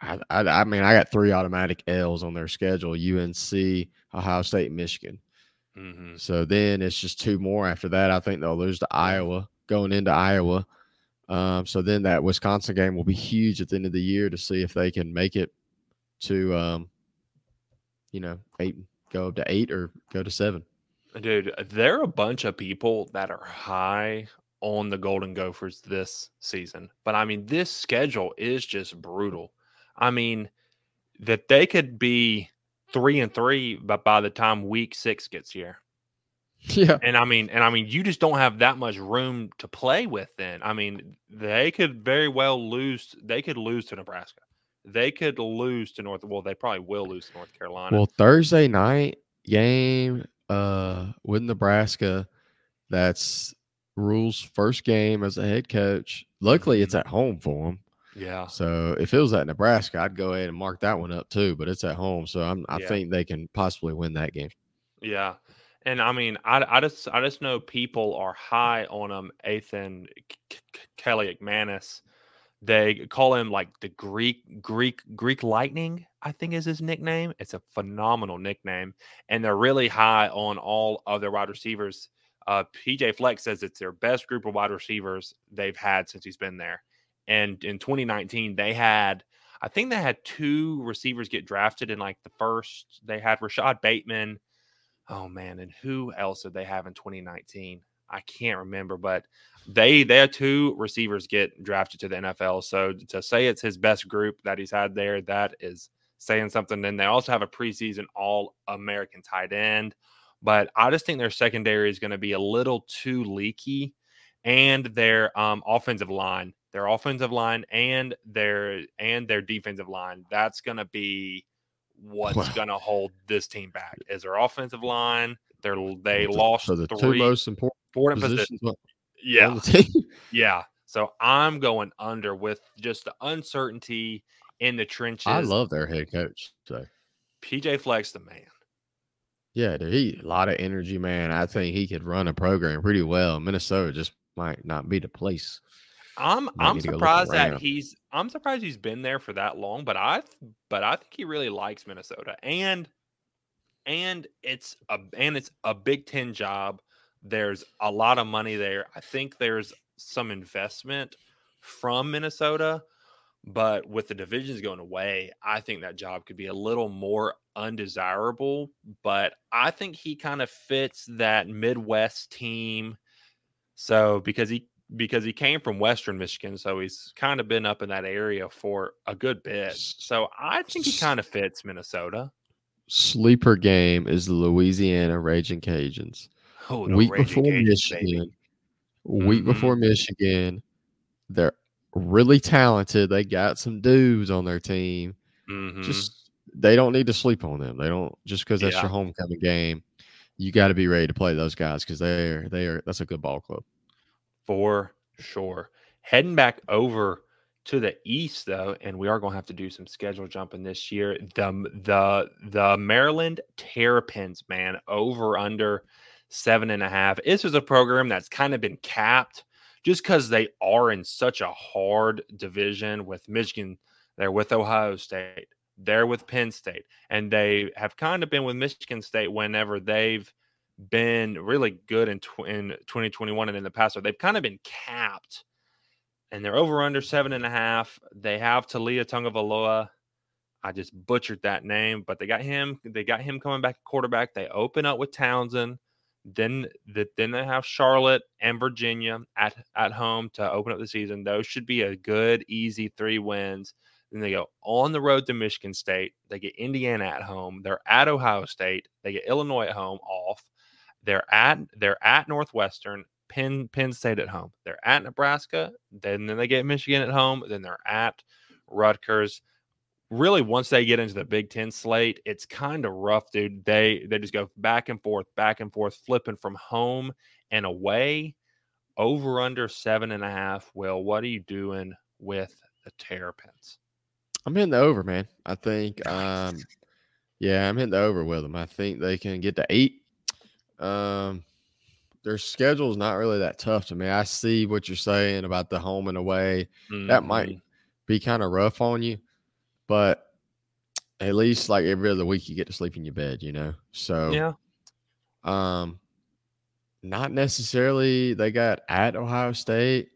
I, – I, I mean, I got three automatic L's on their schedule, U N C, Ohio State, Michigan. Mm-hmm. So then it's just two more after that. I think they'll lose to Iowa, going into Iowa. Um, so then that Wisconsin game will be huge at the end of the year to see if they can make it to, um, you know, eight, go up to eight or go to seven. Dude, there are a bunch of people that are high on the Golden Gophers this season. But, I mean, this schedule is just brutal. I mean, that they could be three and three but by the time week six gets here. Yeah. And, I mean, and I mean, you just don't have that much room to play with then. I mean, they could very well lose. They could lose to Nebraska. They could lose to North – well, they probably will lose to North Carolina. Well, Thursday night game – Uh, with Nebraska, that's Rule's first game as a head coach. Luckily, it's at home for him. Yeah. So if it was at Nebraska, I'd go ahead and mark that one up too. But it's at home, so I'm, I yeah. think they can possibly win that game. Yeah, and I mean, I, I just I just know people are high on him. Ethan K- K- Kelly McManus, they call him like the Greek Greek Greek Lightning, I think is his nickname. It's a phenomenal nickname, and they're really high on all of their wide receivers. Uh, P J Fleck says it's their best group of wide receivers they've had since he's been there. And in twenty nineteen, they had, I think they had two receivers get drafted in like the first. They had Rashad Bateman. Oh, man, and who else did they have in twenty nineteen? I can't remember, but they their two receivers get drafted to the N F L. So to say it's his best group that he's had there, that is saying something. Then they also have a preseason All-American tight end, but I just think their secondary is going to be a little too leaky, and their um, offensive line, their offensive line, and their and their defensive line. That's going to be what's wow. going to hold this team back. Is their offensive line? They're they so lost the three, two most important positions. positions. Yeah, yeah. So I'm going under with just the uncertainty in the trenches. I love their head coach. So P J Fleck's the man. Yeah, dude, he a lot of energy, man. I think he could run a program pretty well. Minnesota just might not be the place. I'm I'm surprised that he's I'm surprised he's been there for that long, but I but I think he really likes Minnesota. And and it's a and it's a Big Ten job. There's a lot of money there. I think there's some investment from Minnesota, but with the divisions going away, I think that job could be a little more undesirable, but I think he kind of fits that Midwest team. So because he because he came from Western Michigan, so he's kind of been up in that area for a good bit. So I think he kind of fits Minnesota. Sleeper game is the Louisiana Raging Cajuns. Oh, the week Raging before Cajuns, Michigan. Baby. Week mm-hmm. before Michigan. They're really talented. They got some dudes on their team. Mm-hmm. Just they don't need to sleep on them. They don't just because that's yeah. your homecoming game. You got to be ready to play those guys because they're they are that's a good ball club. For sure. Heading back over to the East, though, and we are going to have to do some schedule jumping this year. The the the Maryland Terrapins, man, over under seven and a half. This is a program that's kind of been capped just because they are in such a hard division with Michigan. They're with Ohio State. They're with Penn State. And they have kind of been with Michigan State whenever they've been really good in, tw- in twenty twenty-one and in the past. So they've kind of been capped, and they're over under seven and a half. They have Talia Tungavaloa. I just butchered that name, but they got him. They got him coming back at quarterback. They open up with Townsend. Then the, then they have Charlotte and Virginia at, at home to open up the season. Those should be a good, easy three wins. Then they go on the road to Michigan State. They get Indiana at home. They're at Ohio State. They get Illinois at home off. They're at they're at Northwestern, Penn Penn State at home. They're at Nebraska, then, then they get Michigan at home, then they're at Rutgers. Really, once they get into the Big Ten slate, it's kind of rough, dude. They they just go back and forth, back and forth, flipping from home and away. Over under seven and a half. Will, what are you doing with the Terrapins? I'm hitting the over, man. I think, um, yeah, I'm hitting the over with them. I think they can get to eight. Um, their schedule is not really that tough to me. I see what you're saying about the home and away. Mm-hmm. That might be kind of rough on you, but at least like every other week you get to sleep in your bed, you know? So, yeah. um, not necessarily they got at Ohio State.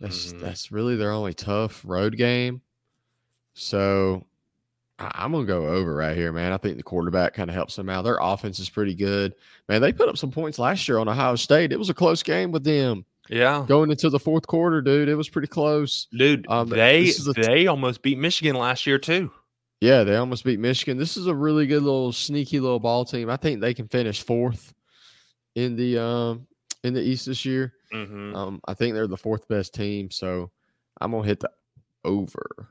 That's, mm-hmm. that's really their only tough road game. So I'm going to go over right here, man. I think the quarterback kind of helps them out. Their offense is pretty good. Man, they put up some points last year on Ohio State. It was a close game with them. Yeah. Going into the fourth quarter, dude, it was pretty close. Dude, um, they they t- almost beat Michigan last year too. Yeah, they almost beat Michigan. This is a really good little sneaky little ball team. I think they can finish fourth in the um, in the East this year. Mm-hmm. Um, I think they're the fourth best team, so I'm going to hit the over.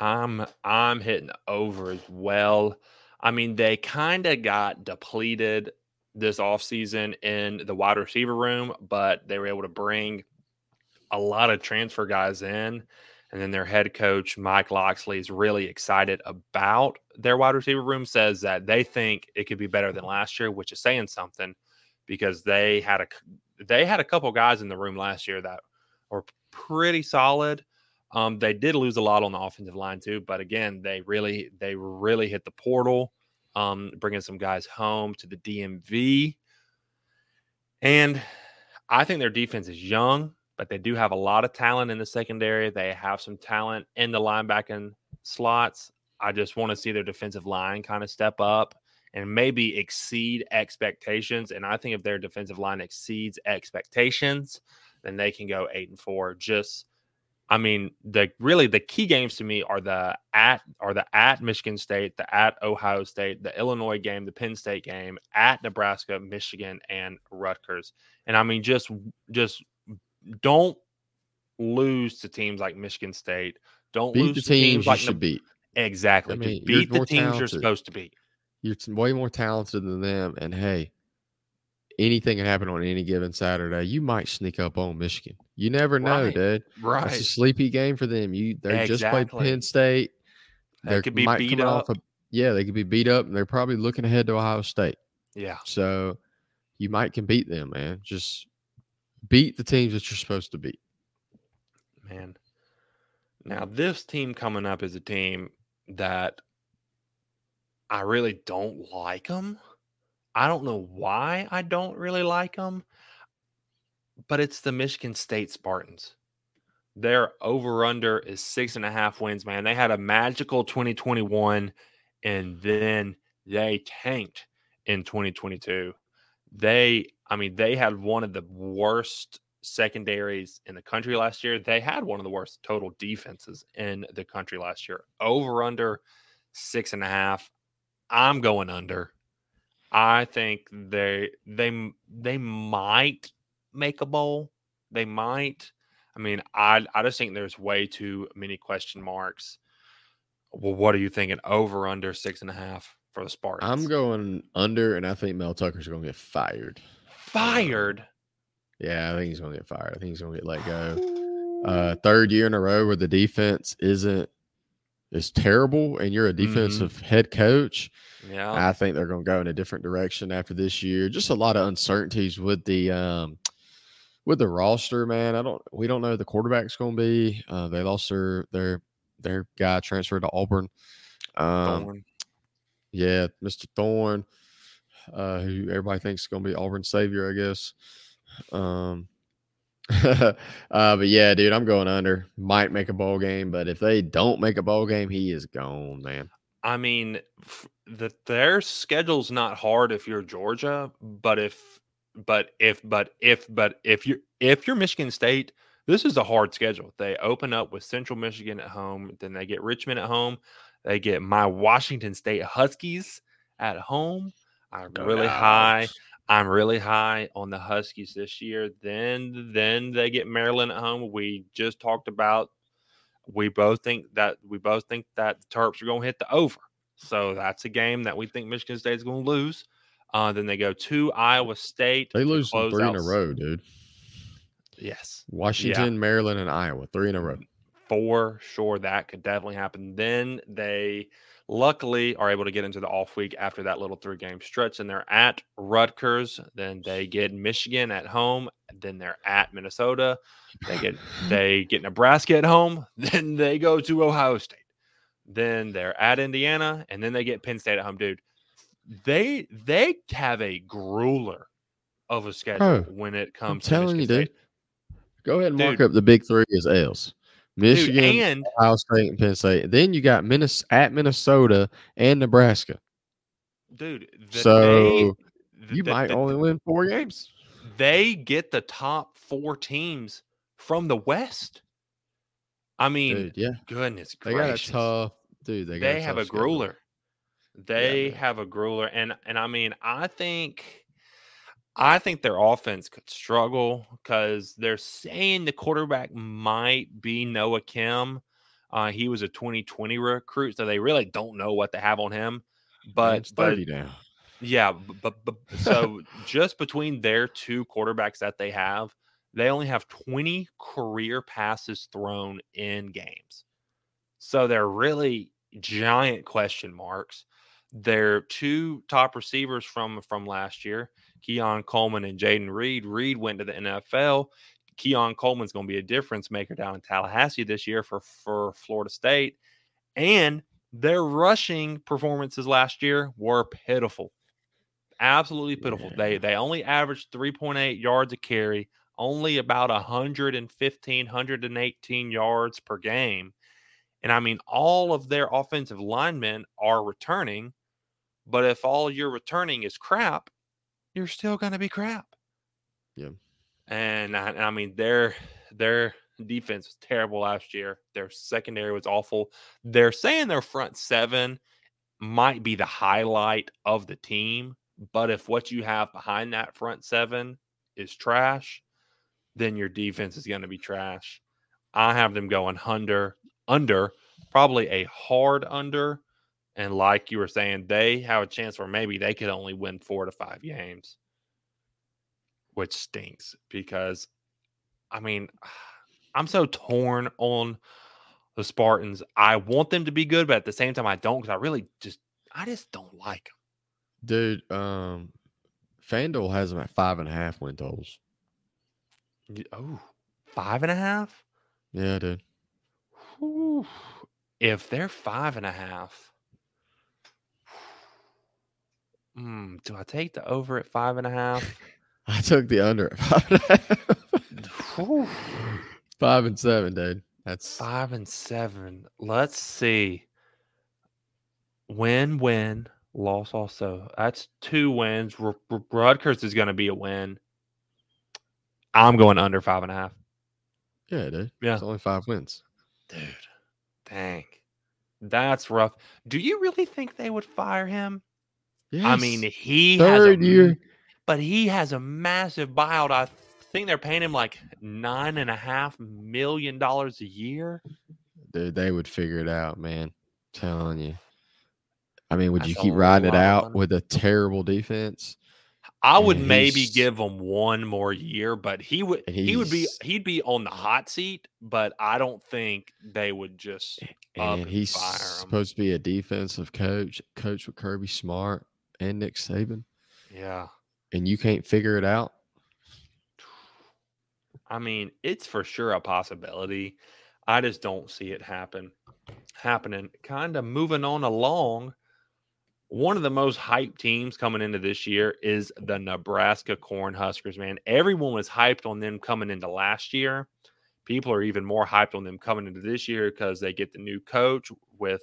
I'm I'm hitting over as well. I mean, they kind of got depleted this offseason in the wide receiver room, but they were able to bring a lot of transfer guys in. And then their head coach, Mike Loxley, is really excited about their wide receiver room, says that they think it could be better than last year, which is saying something because they had a, they had a couple guys in the room last year that were pretty solid. Um, they did lose a lot on the offensive line too, but again, they really they really hit the portal, um, bringing some guys home to the D M V. And I think their defense is young, but they do have a lot of talent in the secondary. They have some talent in the linebacking slots. I just want to see their defensive line kind of step up and maybe exceed expectations. And I think if their defensive line exceeds expectations, then they can go eight and four. Just I mean, the really the key games to me are the at are the at Michigan State, the at Ohio State, the Illinois game, the Penn State game, at Nebraska, Michigan, and Rutgers. And I mean, just just don't lose to teams like Michigan State. Don't beat lose the to teams, teams like you should ne- beat. Exactly, I mean, beat the teams talented. You're supposed to beat. You're way more talented than them. And hey, anything can happen on any given Saturday. You might sneak up on Michigan. You never know, right. dude. Right. It's a sleepy game for them. You They exactly. just played Penn State. They could be beat up. Off a, yeah, they could be beat up, and they're probably looking ahead to Ohio State. Yeah. So you might can beat them, man. Just beat the teams that you're supposed to beat. Man. Now, this team coming up is a team that I really don't like them. I don't know why I don't really like them, but it's the Michigan State Spartans. Their over-under is six and a half wins, man. They had a magical twenty twenty-one, and then they tanked in twenty twenty-two. They, I mean, they had one of the worst secondaries in the country last year. They had one of the worst total defenses in the country last year. Over under six and a half. I'm going under. I think they they they might make a bowl. They might. I mean, I I just think there's way too many question marks. Well, what are you thinking? Over under six and a half for the Spartans? I'm going under, and I think Mel Tucker's going to get fired. Fired. Yeah, I think he's going to get fired. I think he's going to get let go. Uh, third year in a row where the defense isn't is terrible, and you're a defensive mm-hmm. head coach. Yeah, I think they're going to go in a different direction after this year. Just a lot of uncertainties with the um, with the roster, man. I don't. We don't know who the quarterback's going to be. Uh, they lost their their their guy transferred to Auburn. Um, Thorne. Yeah, Mister Thorne, uh, who everybody thinks is going to be Auburn's savior, I guess. Um, uh, but yeah, dude, I'm going under. Might make a bowl game, but if they don't make a bowl game, he is gone, man. I mean, the, their schedule's not hard if you're Georgia, but if, but if, but if, but if you're if you're Michigan State, this is a hard schedule. They open up with Central Michigan at home, then they get Richmond at home, they get my Washington State Huskies at home. I'm no really doubts. high. I'm really high on the Huskies this year. Then then they get Maryland at home. We just talked about we both think that we both think that the Terps are going to hit the over. So that's a game that we think Michigan State is going to lose. Uh, then they go to Iowa State. They lose three out. in a row, dude. Yes. Washington, yeah. Maryland, and Iowa. Three in a row. For sure, that could definitely happen. Then they luckily are able to get into the off week after that little three-game stretch, and they're at Rutgers. Then they get Michigan at home. Then they're at Minnesota. They get they get Nebraska at home. Then they go to Ohio State. Then they're at Indiana, and then they get Penn State at home, dude. They they have a grueler of a schedule oh, when it comes. I'm to telling Michigan you, State. dude. Go ahead and dude, mark up the big three as L's. Michigan, dude, and, Ohio State, and Penn State. Then you got Minnesota, at Minnesota and Nebraska. Dude, the, so they, you the, might the, only win four games. They get the top four teams from the West. I mean, dude, yeah. goodness they gracious. They got a tough – dude, they got They a have a schedule. grueler. They yeah, have a grueler. And, and, I mean, I think – I think their offense could struggle because they're saying the quarterback might be Noah Kim. Uh, he was a twenty twenty recruit, so they really don't know what they have on him. But it's thirty but, now. Yeah, but, but so just between their two quarterbacks that they have, they only have twenty career passes thrown in games. So they're really giant question marks. Their two top receivers from, from last year, Keon Coleman and Jaden Reed. Reed went to the N F L. Keon Coleman's going to be a difference maker down in Tallahassee this year for, for Florida State. And their rushing performances last year were pitiful. Absolutely pitiful. Yeah. They they only averaged three point eight yards a carry, only about one fifteen, one eighteen yards per game. And, I mean, all of their offensive linemen are returning, but if all you're returning is crap, you're still going to be crap. Yeah. And, I, I mean, their their defense was terrible last year. Their secondary was awful. They're saying their front seven might be the highlight of the team, but if what you have behind that front seven is trash, then your defense is going to be trash. I have them going under. Under, probably a hard under, and like you were saying, they have a chance where maybe they could only win four to five games, which stinks because I mean, I'm so torn on the Spartans. I want them to be good, but at the same time, I don't, because I really just, I just don't like them. Dude, um, FanDuel has them at five and a half win totals. Oh, five and a half? Yeah, dude. Whew. If they're five and a half, mm, do I take the over at five and a half? I took the under at five and a half. Whew. Five and seven, dude. That's five and seven. Let's see. Win, win, loss also. That's two wins. R- R- Rutgers is going to be a win. I'm going under five and a half. Yeah, dude. Yeah. It's only five wins. Dude. Dang. That's rough. Do you really think they would fire him? Yes. I mean, he Third has a, year. But he has a massive buyout. I think they're paying him like nine and a half million dollars a year. Dude, they would figure it out, man. I'm telling you. I mean, would That's you keep riding it out with a terrible defense? I would and maybe give him one more year, but he would he would be he'd be on the hot seat. But I don't think they would just. Up and he's and fire him. Supposed to be a defensive coach, coach with Kirby Smart and Nick Saban. Yeah, and you can't figure it out. I mean, it's for sure a possibility. I just don't see it happen. Happening. Kind of moving on along. One of the most hyped teams coming into this year is the Nebraska Cornhuskers, man. Everyone was hyped on them coming into last year. People are even more hyped on them coming into this year because they get the new coach with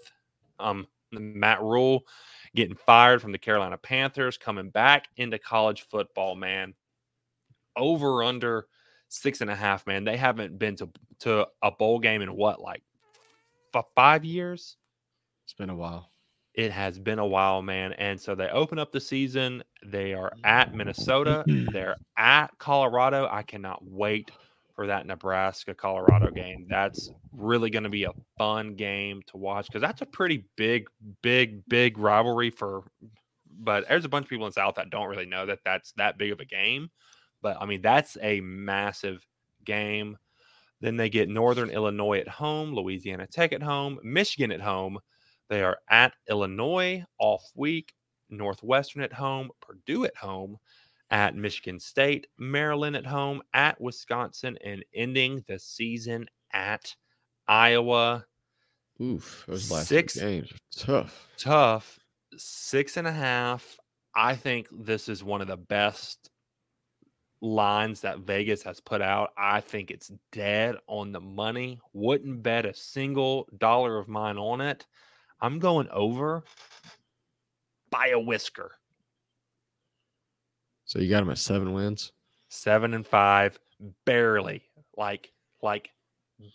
um, Matt Rule getting fired from the Carolina Panthers, coming back into college football, man. Over under six and a half, man. They haven't been to, to a bowl game in what, like f- five years? It's been a while. It has been a while, man. And so they open up the season. They are at Minnesota. They're at Colorado. I cannot wait for that Nebraska-Colorado game. That's really going to be a fun game to watch because that's a pretty big, big, big rivalry for – but there's a bunch of people in the South that don't really know that that's that big of a game. But, I mean, that's a massive game. Then they get Northern Illinois at home, Louisiana Tech at home, Michigan at home. They are at Illinois off week, Northwestern at home, Purdue at home, at Michigan State, Maryland at home, at Wisconsin, and ending the season at Iowa. Oof, those last six games are tough. Tough. Six and a half. I think this is one of the best lines that Vegas has put out. I think it's dead on the money. Wouldn't bet a single dollar of mine on it. I'm going over by a whisker. So you got him at seven wins? Seven and five, barely. Like, like,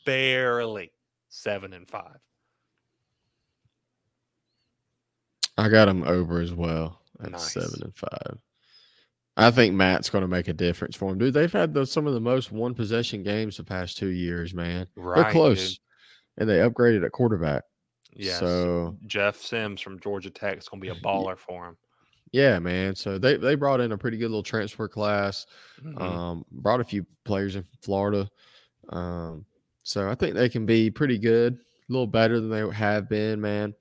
barely seven and five. I got him over as well at nice. seven and five. I think Matt's going to make a difference for him. Dude, they've had the, some of the most one-possession games the past two years, man. Right, they're close. Dude. And they upgraded at quarterback. Yeah, so Jeff Sims from Georgia Tech is going to be a baller for him. Yeah, man. So they, they brought in a pretty good little transfer class, mm-hmm. um, brought a few players in from Florida. Um, so I think they can be pretty good, a little better than they have been, man.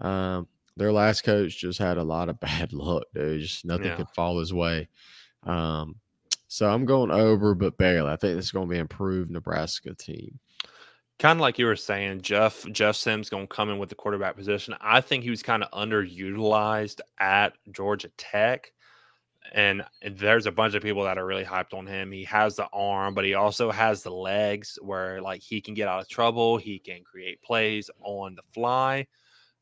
Um, their last coach just had a lot of bad luck, dude. Just nothing yeah. could fall his way. Um, so I'm going over, but barely. I think this is going to be an improved Nebraska team. Kind of like you were saying, Jeff Jeff Sims going to come in with the quarterback position. I think he was kind of underutilized at Georgia Tech, and there's a bunch of people that are really hyped on him. He has the arm, but he also has the legs where, like, he can get out of trouble. He can create plays on the fly.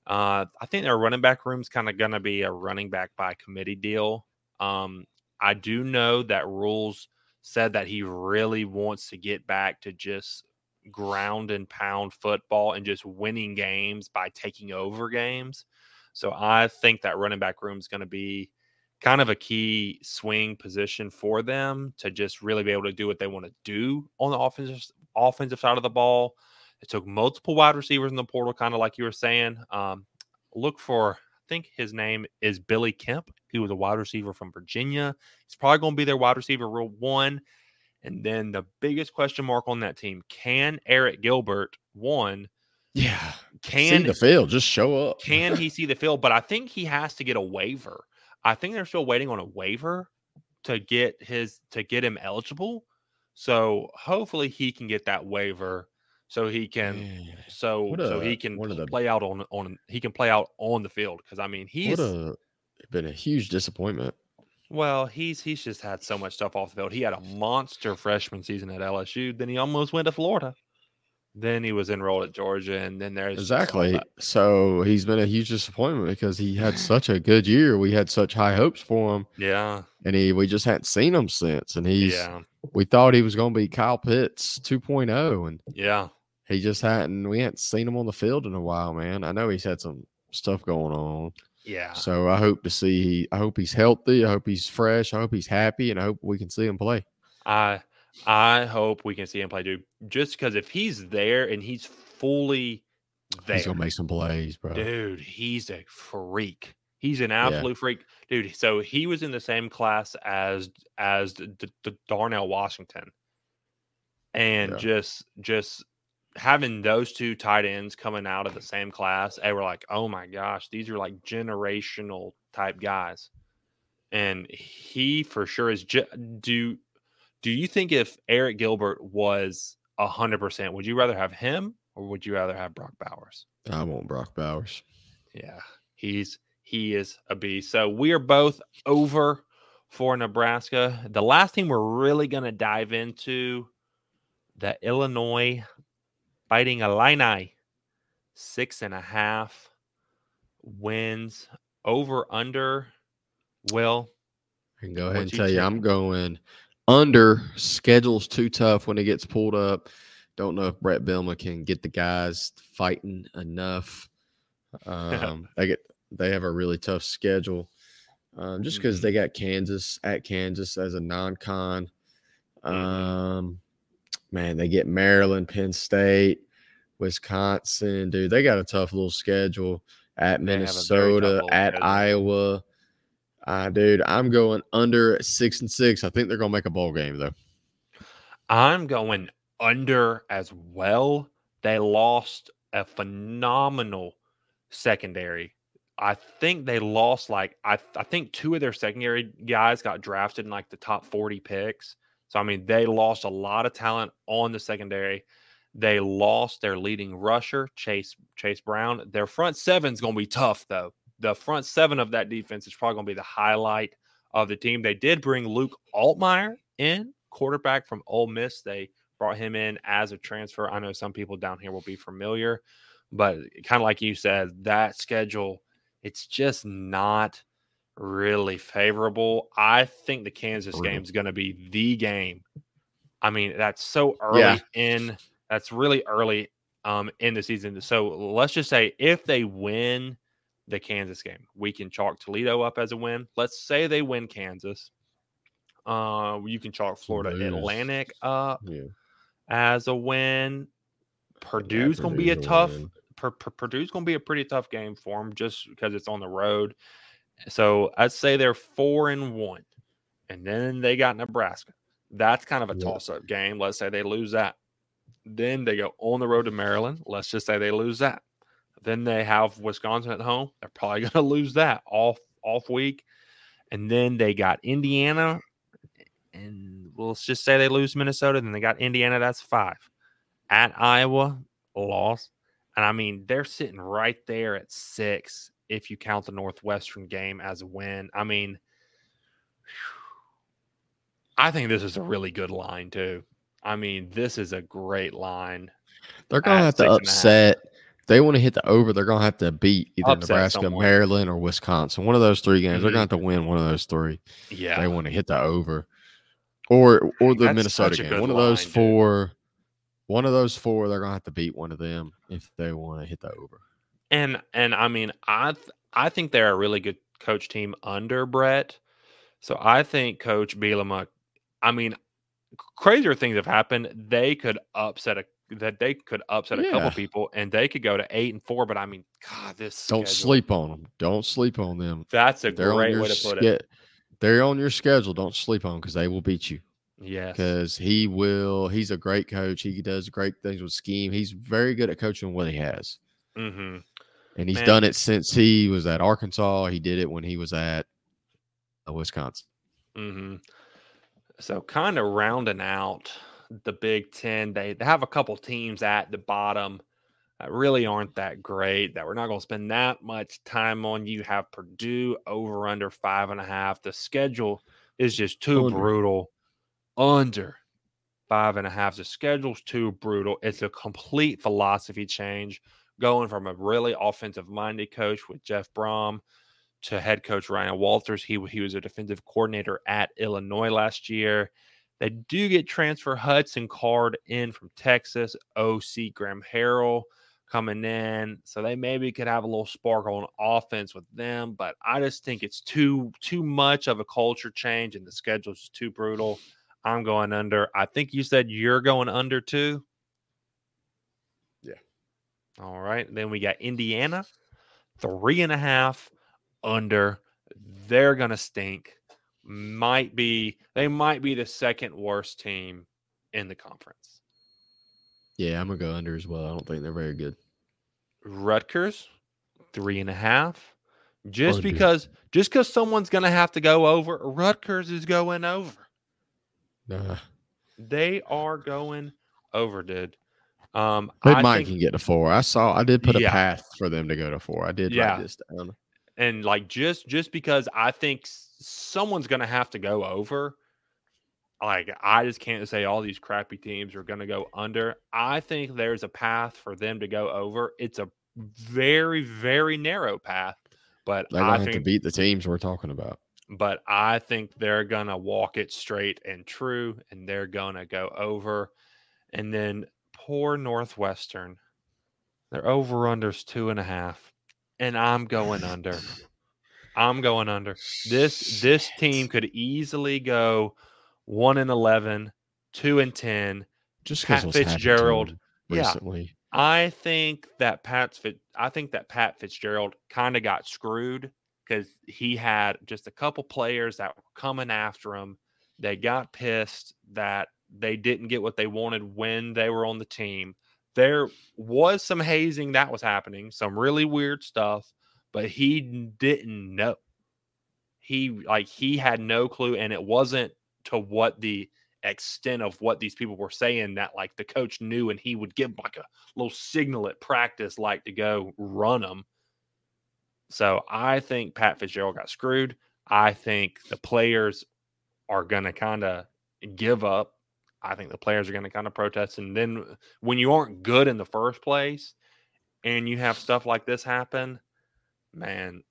Uh, I think their running back room is kind of going to be a running back by committee deal. Um, I do know that Rules said that he really wants to get back to just – ground and pound football and just winning games by taking over games. So I think that running back room is going to be kind of a key swing position for them to just really be able to do what they want to do on the offensive offensive side of the ball. It took multiple wide receivers in the portal, kind of like you were saying. Um, look for, I think his name is Billy Kemp. He was a wide receiver from Virginia. He's probably going to be their wide receiver, real one. And then the biggest question mark on that team, can Eric Gilbert, one, yeah, can see the field, just show up? Can he see the field? But I think he has to get a waiver. I think they're still waiting on a waiver to get his to get him eligible. So hopefully he can get that waiver so he can yeah. so a, so he can the, play out on on he can play out on the field, because I mean he's what a, been a huge disappointment. Well, he's he's just had so much stuff off the field. He had a monster freshman season at L S U. Then he almost went to Florida. Then he was enrolled at Georgia, and then there's exactly. So he's been a huge disappointment because he had such a good year. We had such high hopes for him. Yeah, and he we just hadn't seen him since. And he's yeah. we thought he was going to be Kyle Pitts two point oh, and yeah, he just hadn't. We hadn't seen him on the field in a while, man. I know he's had some stuff going on. Yeah. So I hope to see. He, I hope he's healthy. I hope he's fresh. I hope he's happy, and I hope we can see him play. I. I hope we can see him play, dude. Just because if he's there and he's fully there, he's gonna make some plays, bro. Dude, he's a freak. He's an absolute yeah. freak, dude. So he was in the same class as as the, the Darnell Washington, and yeah. just just having those two tight ends coming out of the same class, they were like, oh my gosh, these are like generational type guys, and he for sure is. Ju- do. Do you think if Eric Gilbert was one hundred percent, would you rather have him or would you rather have Brock Bowers? I want Brock Bowers. Yeah, he's he is a beast. So we are both over for Nebraska. The last team we're really going to dive into, the Illinois Fighting Illini, six and a half wins over under. Will, I can go ahead and tell you, I'm going under. Schedule's too tough when it gets pulled up. Don't know if Brett Bielma can get the guys fighting enough. Um, they get they have a really tough schedule, um, just because they got Kansas at Kansas as a non-con. Um, man, they get Maryland, Penn State, Wisconsin. Dude, they got a tough little schedule at Minnesota, at Iowa. Uh, dude, I'm going under six and six. I think they're going to make a bowl game, though. I'm going under as well. They lost a phenomenal secondary. I think they lost like I, I think two of their secondary guys got drafted in like the top forty picks. So, I mean, they lost a lot of talent on the secondary. They lost their leading rusher, Chase Chase Brown. Their front seven's going to be tough, though. The front seven of that defense is probably going to be the highlight of the team. They did bring Luke Altmaier in, quarterback from Ole Miss. They brought him in as a transfer. I know some people down here will be familiar, but kind of like you said, that schedule, it's just not really favorable. I think the Kansas game is going to be the game. I mean, that's so early yeah. in. That's really early um, in the season. So let's just say if they win the Kansas game, we can chalk Toledo up as a win. Let's say they win Kansas. Uh, you can chalk Florida yes. Atlantic up yeah. as a win. Purdue's yeah, going to be a tough P- P- Purdue's going to be a pretty tough game for them just because it's on the road. So I'd say they're four and one, and then they got Nebraska. That's kind of a yeah. toss-up game. Let's say they lose that. Then they go on the road to Maryland. Let's just say they lose that. Then they have Wisconsin at home. They're probably going to lose that off off week. And then they got Indiana. And let's just say they lose Minnesota. Then they got Indiana. That's five. At Iowa, loss. And, I mean, they're sitting right there at six if you count the Northwestern game as a win. I mean, I think this is a really good line, too. I mean, this is a great line. They're going to have to upset – they want to hit the over, they're going to have to beat either upset Nebraska, someone. Maryland, or Wisconsin. One of those three games. Mm-hmm. They're going to have to win one of those three. Yeah. They want to hit the over. Or or the That's Minnesota game. One of those line, four. Dude. One of those four, they're going to have to beat one of them if they want to hit the over. And, and I mean, I th- I think they're a really good coach team under Brett. So, I think Coach Bielema, I mean, crazier things have happened. They could upset a that they could upset a yeah. couple people and they could go to eight and four. But I mean, God, this don't schedule. sleep on them. Don't sleep on them. That's a they're great way to put ske- it. They're on your schedule. Don't sleep on them because they will beat you. Yes. Because he will, he's a great coach. He does great things with scheme. He's very good at coaching what he has. Mm-hmm. And he's Man. done it since he was at Arkansas. He did it when he was at Wisconsin. Mm-hmm. So kind of rounding out the Big Ten, they, they have a couple teams at the bottom that really aren't that great, that we're not going to spend that much time on. You have Purdue over under five and a half. The schedule is just too under. brutal. Under five and a half. The schedule's too brutal. It's a complete philosophy change, going from a really offensive-minded coach with Jeff Brom to head coach Ryan Walters. He, he was a defensive coordinator at Illinois last year. They do get transfer Hudson Card in from Texas. O C Graham Harrell coming in. So they maybe could have a little spark on offense with them, but I just think it's too, too much of a culture change, and the schedule's just too brutal. I'm going under. I think you said you're going under too. Yeah. All right. Then we got Indiana, three and a half under. They're going to stink. Might be, they might be the second worst team in the conference. Yeah, I'm going to go under as well. I don't think they're very good. Rutgers, three and a half. Just under. because, just because someone's going to have to go over, Rutgers is going over. Nah. They are going over, dude. Um, they I might think, can get to four. I saw I did put yeah. a path for them to go to four. I did yeah. write this down. And like just just because I think someone's gonna have to go over, like I just can't say all these crappy teams are gonna go under. I think there's a path for them to go over. It's a very, very narrow path, but they're gonna I have think, to beat the teams we're talking about. But I think they're going to walk it straight and true, and they're going to go over. And then poor Northwestern. Their over-under's two and a half, and I'm going under. I'm going under. This this team could easily go one and eleven, two and ten. Just Pat Fitzgerald. Recently. Yeah, I think that Pat, I think that Pat Fitzgerald kind of got screwed, because he had just a couple players that were coming after him. They got pissed that they didn't get what they wanted when they were on the team. There was some hazing that was happening, some really weird stuff, but he didn't know. He like he had no clue, and it wasn't to what the extent of what these people were saying that like the coach knew, and he would give like a little signal at practice like to go run them. So I think Pat Fitzgerald got screwed. I think the players are going to kind of give up. I think the players are going to kind of protest. And then when you aren't good in the first place and you have stuff like this happen, man,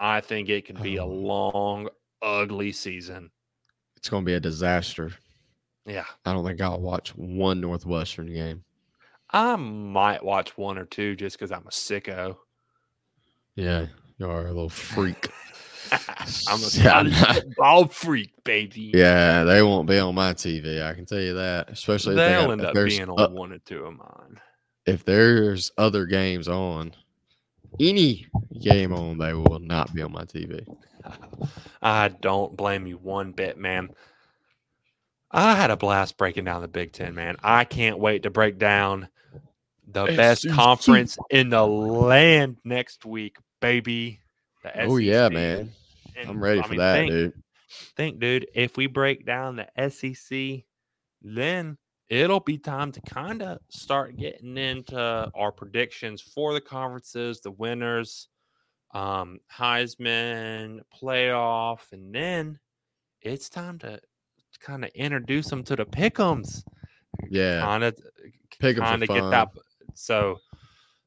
I think it could be oh. a long, ugly season. It's going to be a disaster. Yeah. I don't think I'll watch one Northwestern game. I might watch one or two just because I'm a sicko. Yeah, you are a little freak. I'm a ball freak, baby. Yeah, they won't be on my T V. I can tell you that. Especially if they'll they end up being on uh, one or two of mine. If there's other games on, any game on, they will not be on my T V. I don't blame you one bit, man. I had a blast breaking down the Big Ten, man. I can't wait to break down the best conference in the land next week, baby. Oh, yeah, man. And, I'm ready I for mean, that, think, dude. Think, dude, if we break down the S E C, then it'll be time to kind of start getting into our predictions for the conferences, the winners, um, Heisman, playoff, and then it's time to kind of introduce them to the pick'ems. Yeah. Kind of get that. So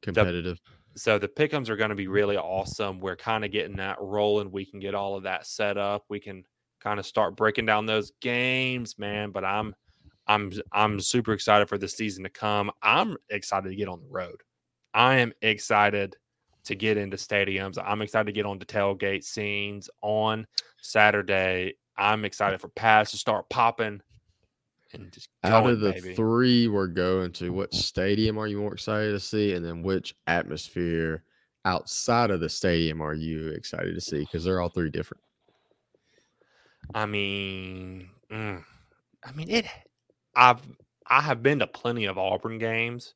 competitive. The, So the pick'ems are going to be really awesome. We're kind of getting that rolling. We can get all of that set up. We can kind of start breaking down those games, man. But I'm, I'm, I'm super excited for the season to come. I'm excited to get on the road. I am excited to get into stadiums. I'm excited to get on the tailgate scenes on Saturday. I'm excited for pads to start popping. And just out going, of the baby. three we're going to, what stadium are you more excited to see? And then which atmosphere outside of the stadium are you excited to see? Because they're all three different. I mean, mm, I mean, it. I've I have been to plenty of Auburn games,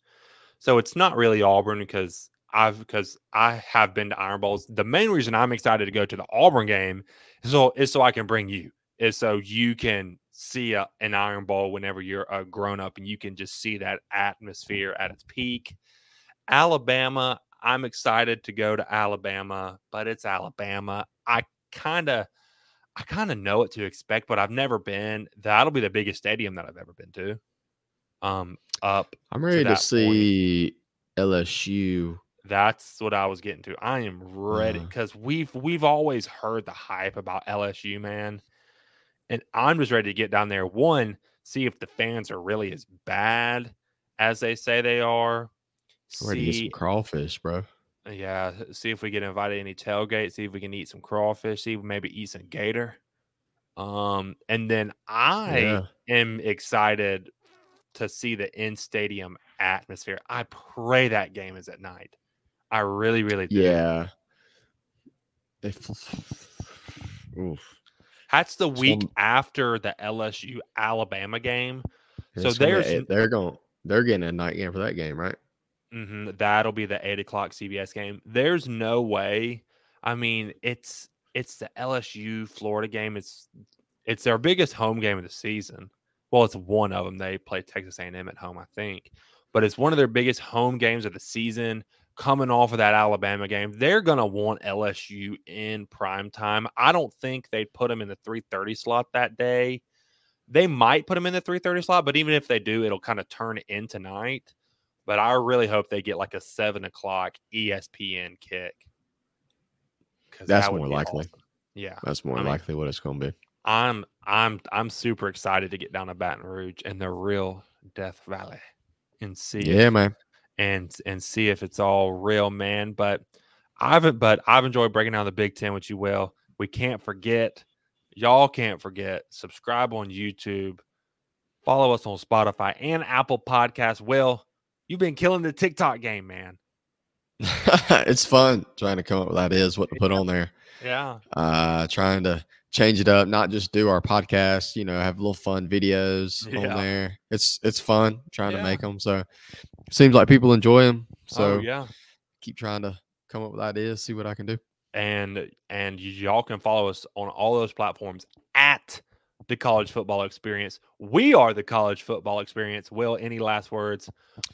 so it's not really Auburn because I've because I have been to Iron Bowls. The main reason I'm excited to go to the Auburn game is so is so I can bring you, is so you can see a, an Iron Bowl whenever you're a grown up, and you can just see that atmosphere at its peak. Alabama, I'm excited to go to Alabama, but it's Alabama. I kind of, I kind of know what to expect, but I've never been. That'll be the biggest stadium that I've ever been to. Um, up. I'm ready to, to see point. L S U. That's what I was getting to. I am ready because uh-huh. we've we've always heard the hype about L S U, man, and I'm just ready to get down there. One, see if the fans are really as bad as they say they are. We're see, ready to get some crawfish, bro. Yeah, see if we get invited to any tailgate. See if we can eat some crawfish. See if we maybe eat some gator. Um, and then I yeah. am excited to see the in-stadium atmosphere. I pray that game is at night. I really, really do. Yeah. If, oof. That's the week so, after the L S U Alabama game. So there's gonna, they're going they're getting a night game for that game, right? Mm-hmm. That'll be the eight o'clock C B S game. There's no way. I mean, it's it's the L S U Florida game. It's it's their biggest home game of the season. Well, it's one of them. They play Texas A and M at home, I think. But it's one of their biggest home games of the season. Coming off of that Alabama game, they're going to want L S U in prime time. I don't think they'd put them in the three thirty slot that day. They might put them in the three thirty slot, but even if they do, it'll kind of turn into night. But I really hope they get like a seven o'clock E S P N kick. That's that more likely. Awesome. Yeah. That's more I mean, likely what it's going to be. I'm I'm I'm super excited to get down to Baton Rouge and the real Death Valley and see yeah, it, man. And and see if it's all real, man. But I've but I've enjoyed breaking down the Big Ten with you, Will. We can't forget. Y'all can't forget. Subscribe on YouTube. Follow us on Spotify and Apple Podcasts. Will, you've been killing the TikTok game, man. It's fun trying to come up with ideas, what to put on there. Yeah. Uh, trying to change it up, not just do our podcast, you know, have little fun videos yeah. on there. It's it's fun trying yeah. to make them. So it seems like people enjoy them. So oh, yeah. keep trying to come up with ideas, see what I can do. And and y'all can follow us on all those platforms at The College Football Experience. We are The College Football Experience. Will, any last words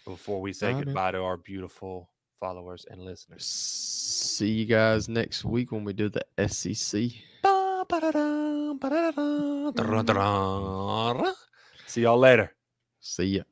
before we say Got goodbye it. to our beautiful followers and listeners? See you guys next week when we do the S E C. See y'all later. See ya.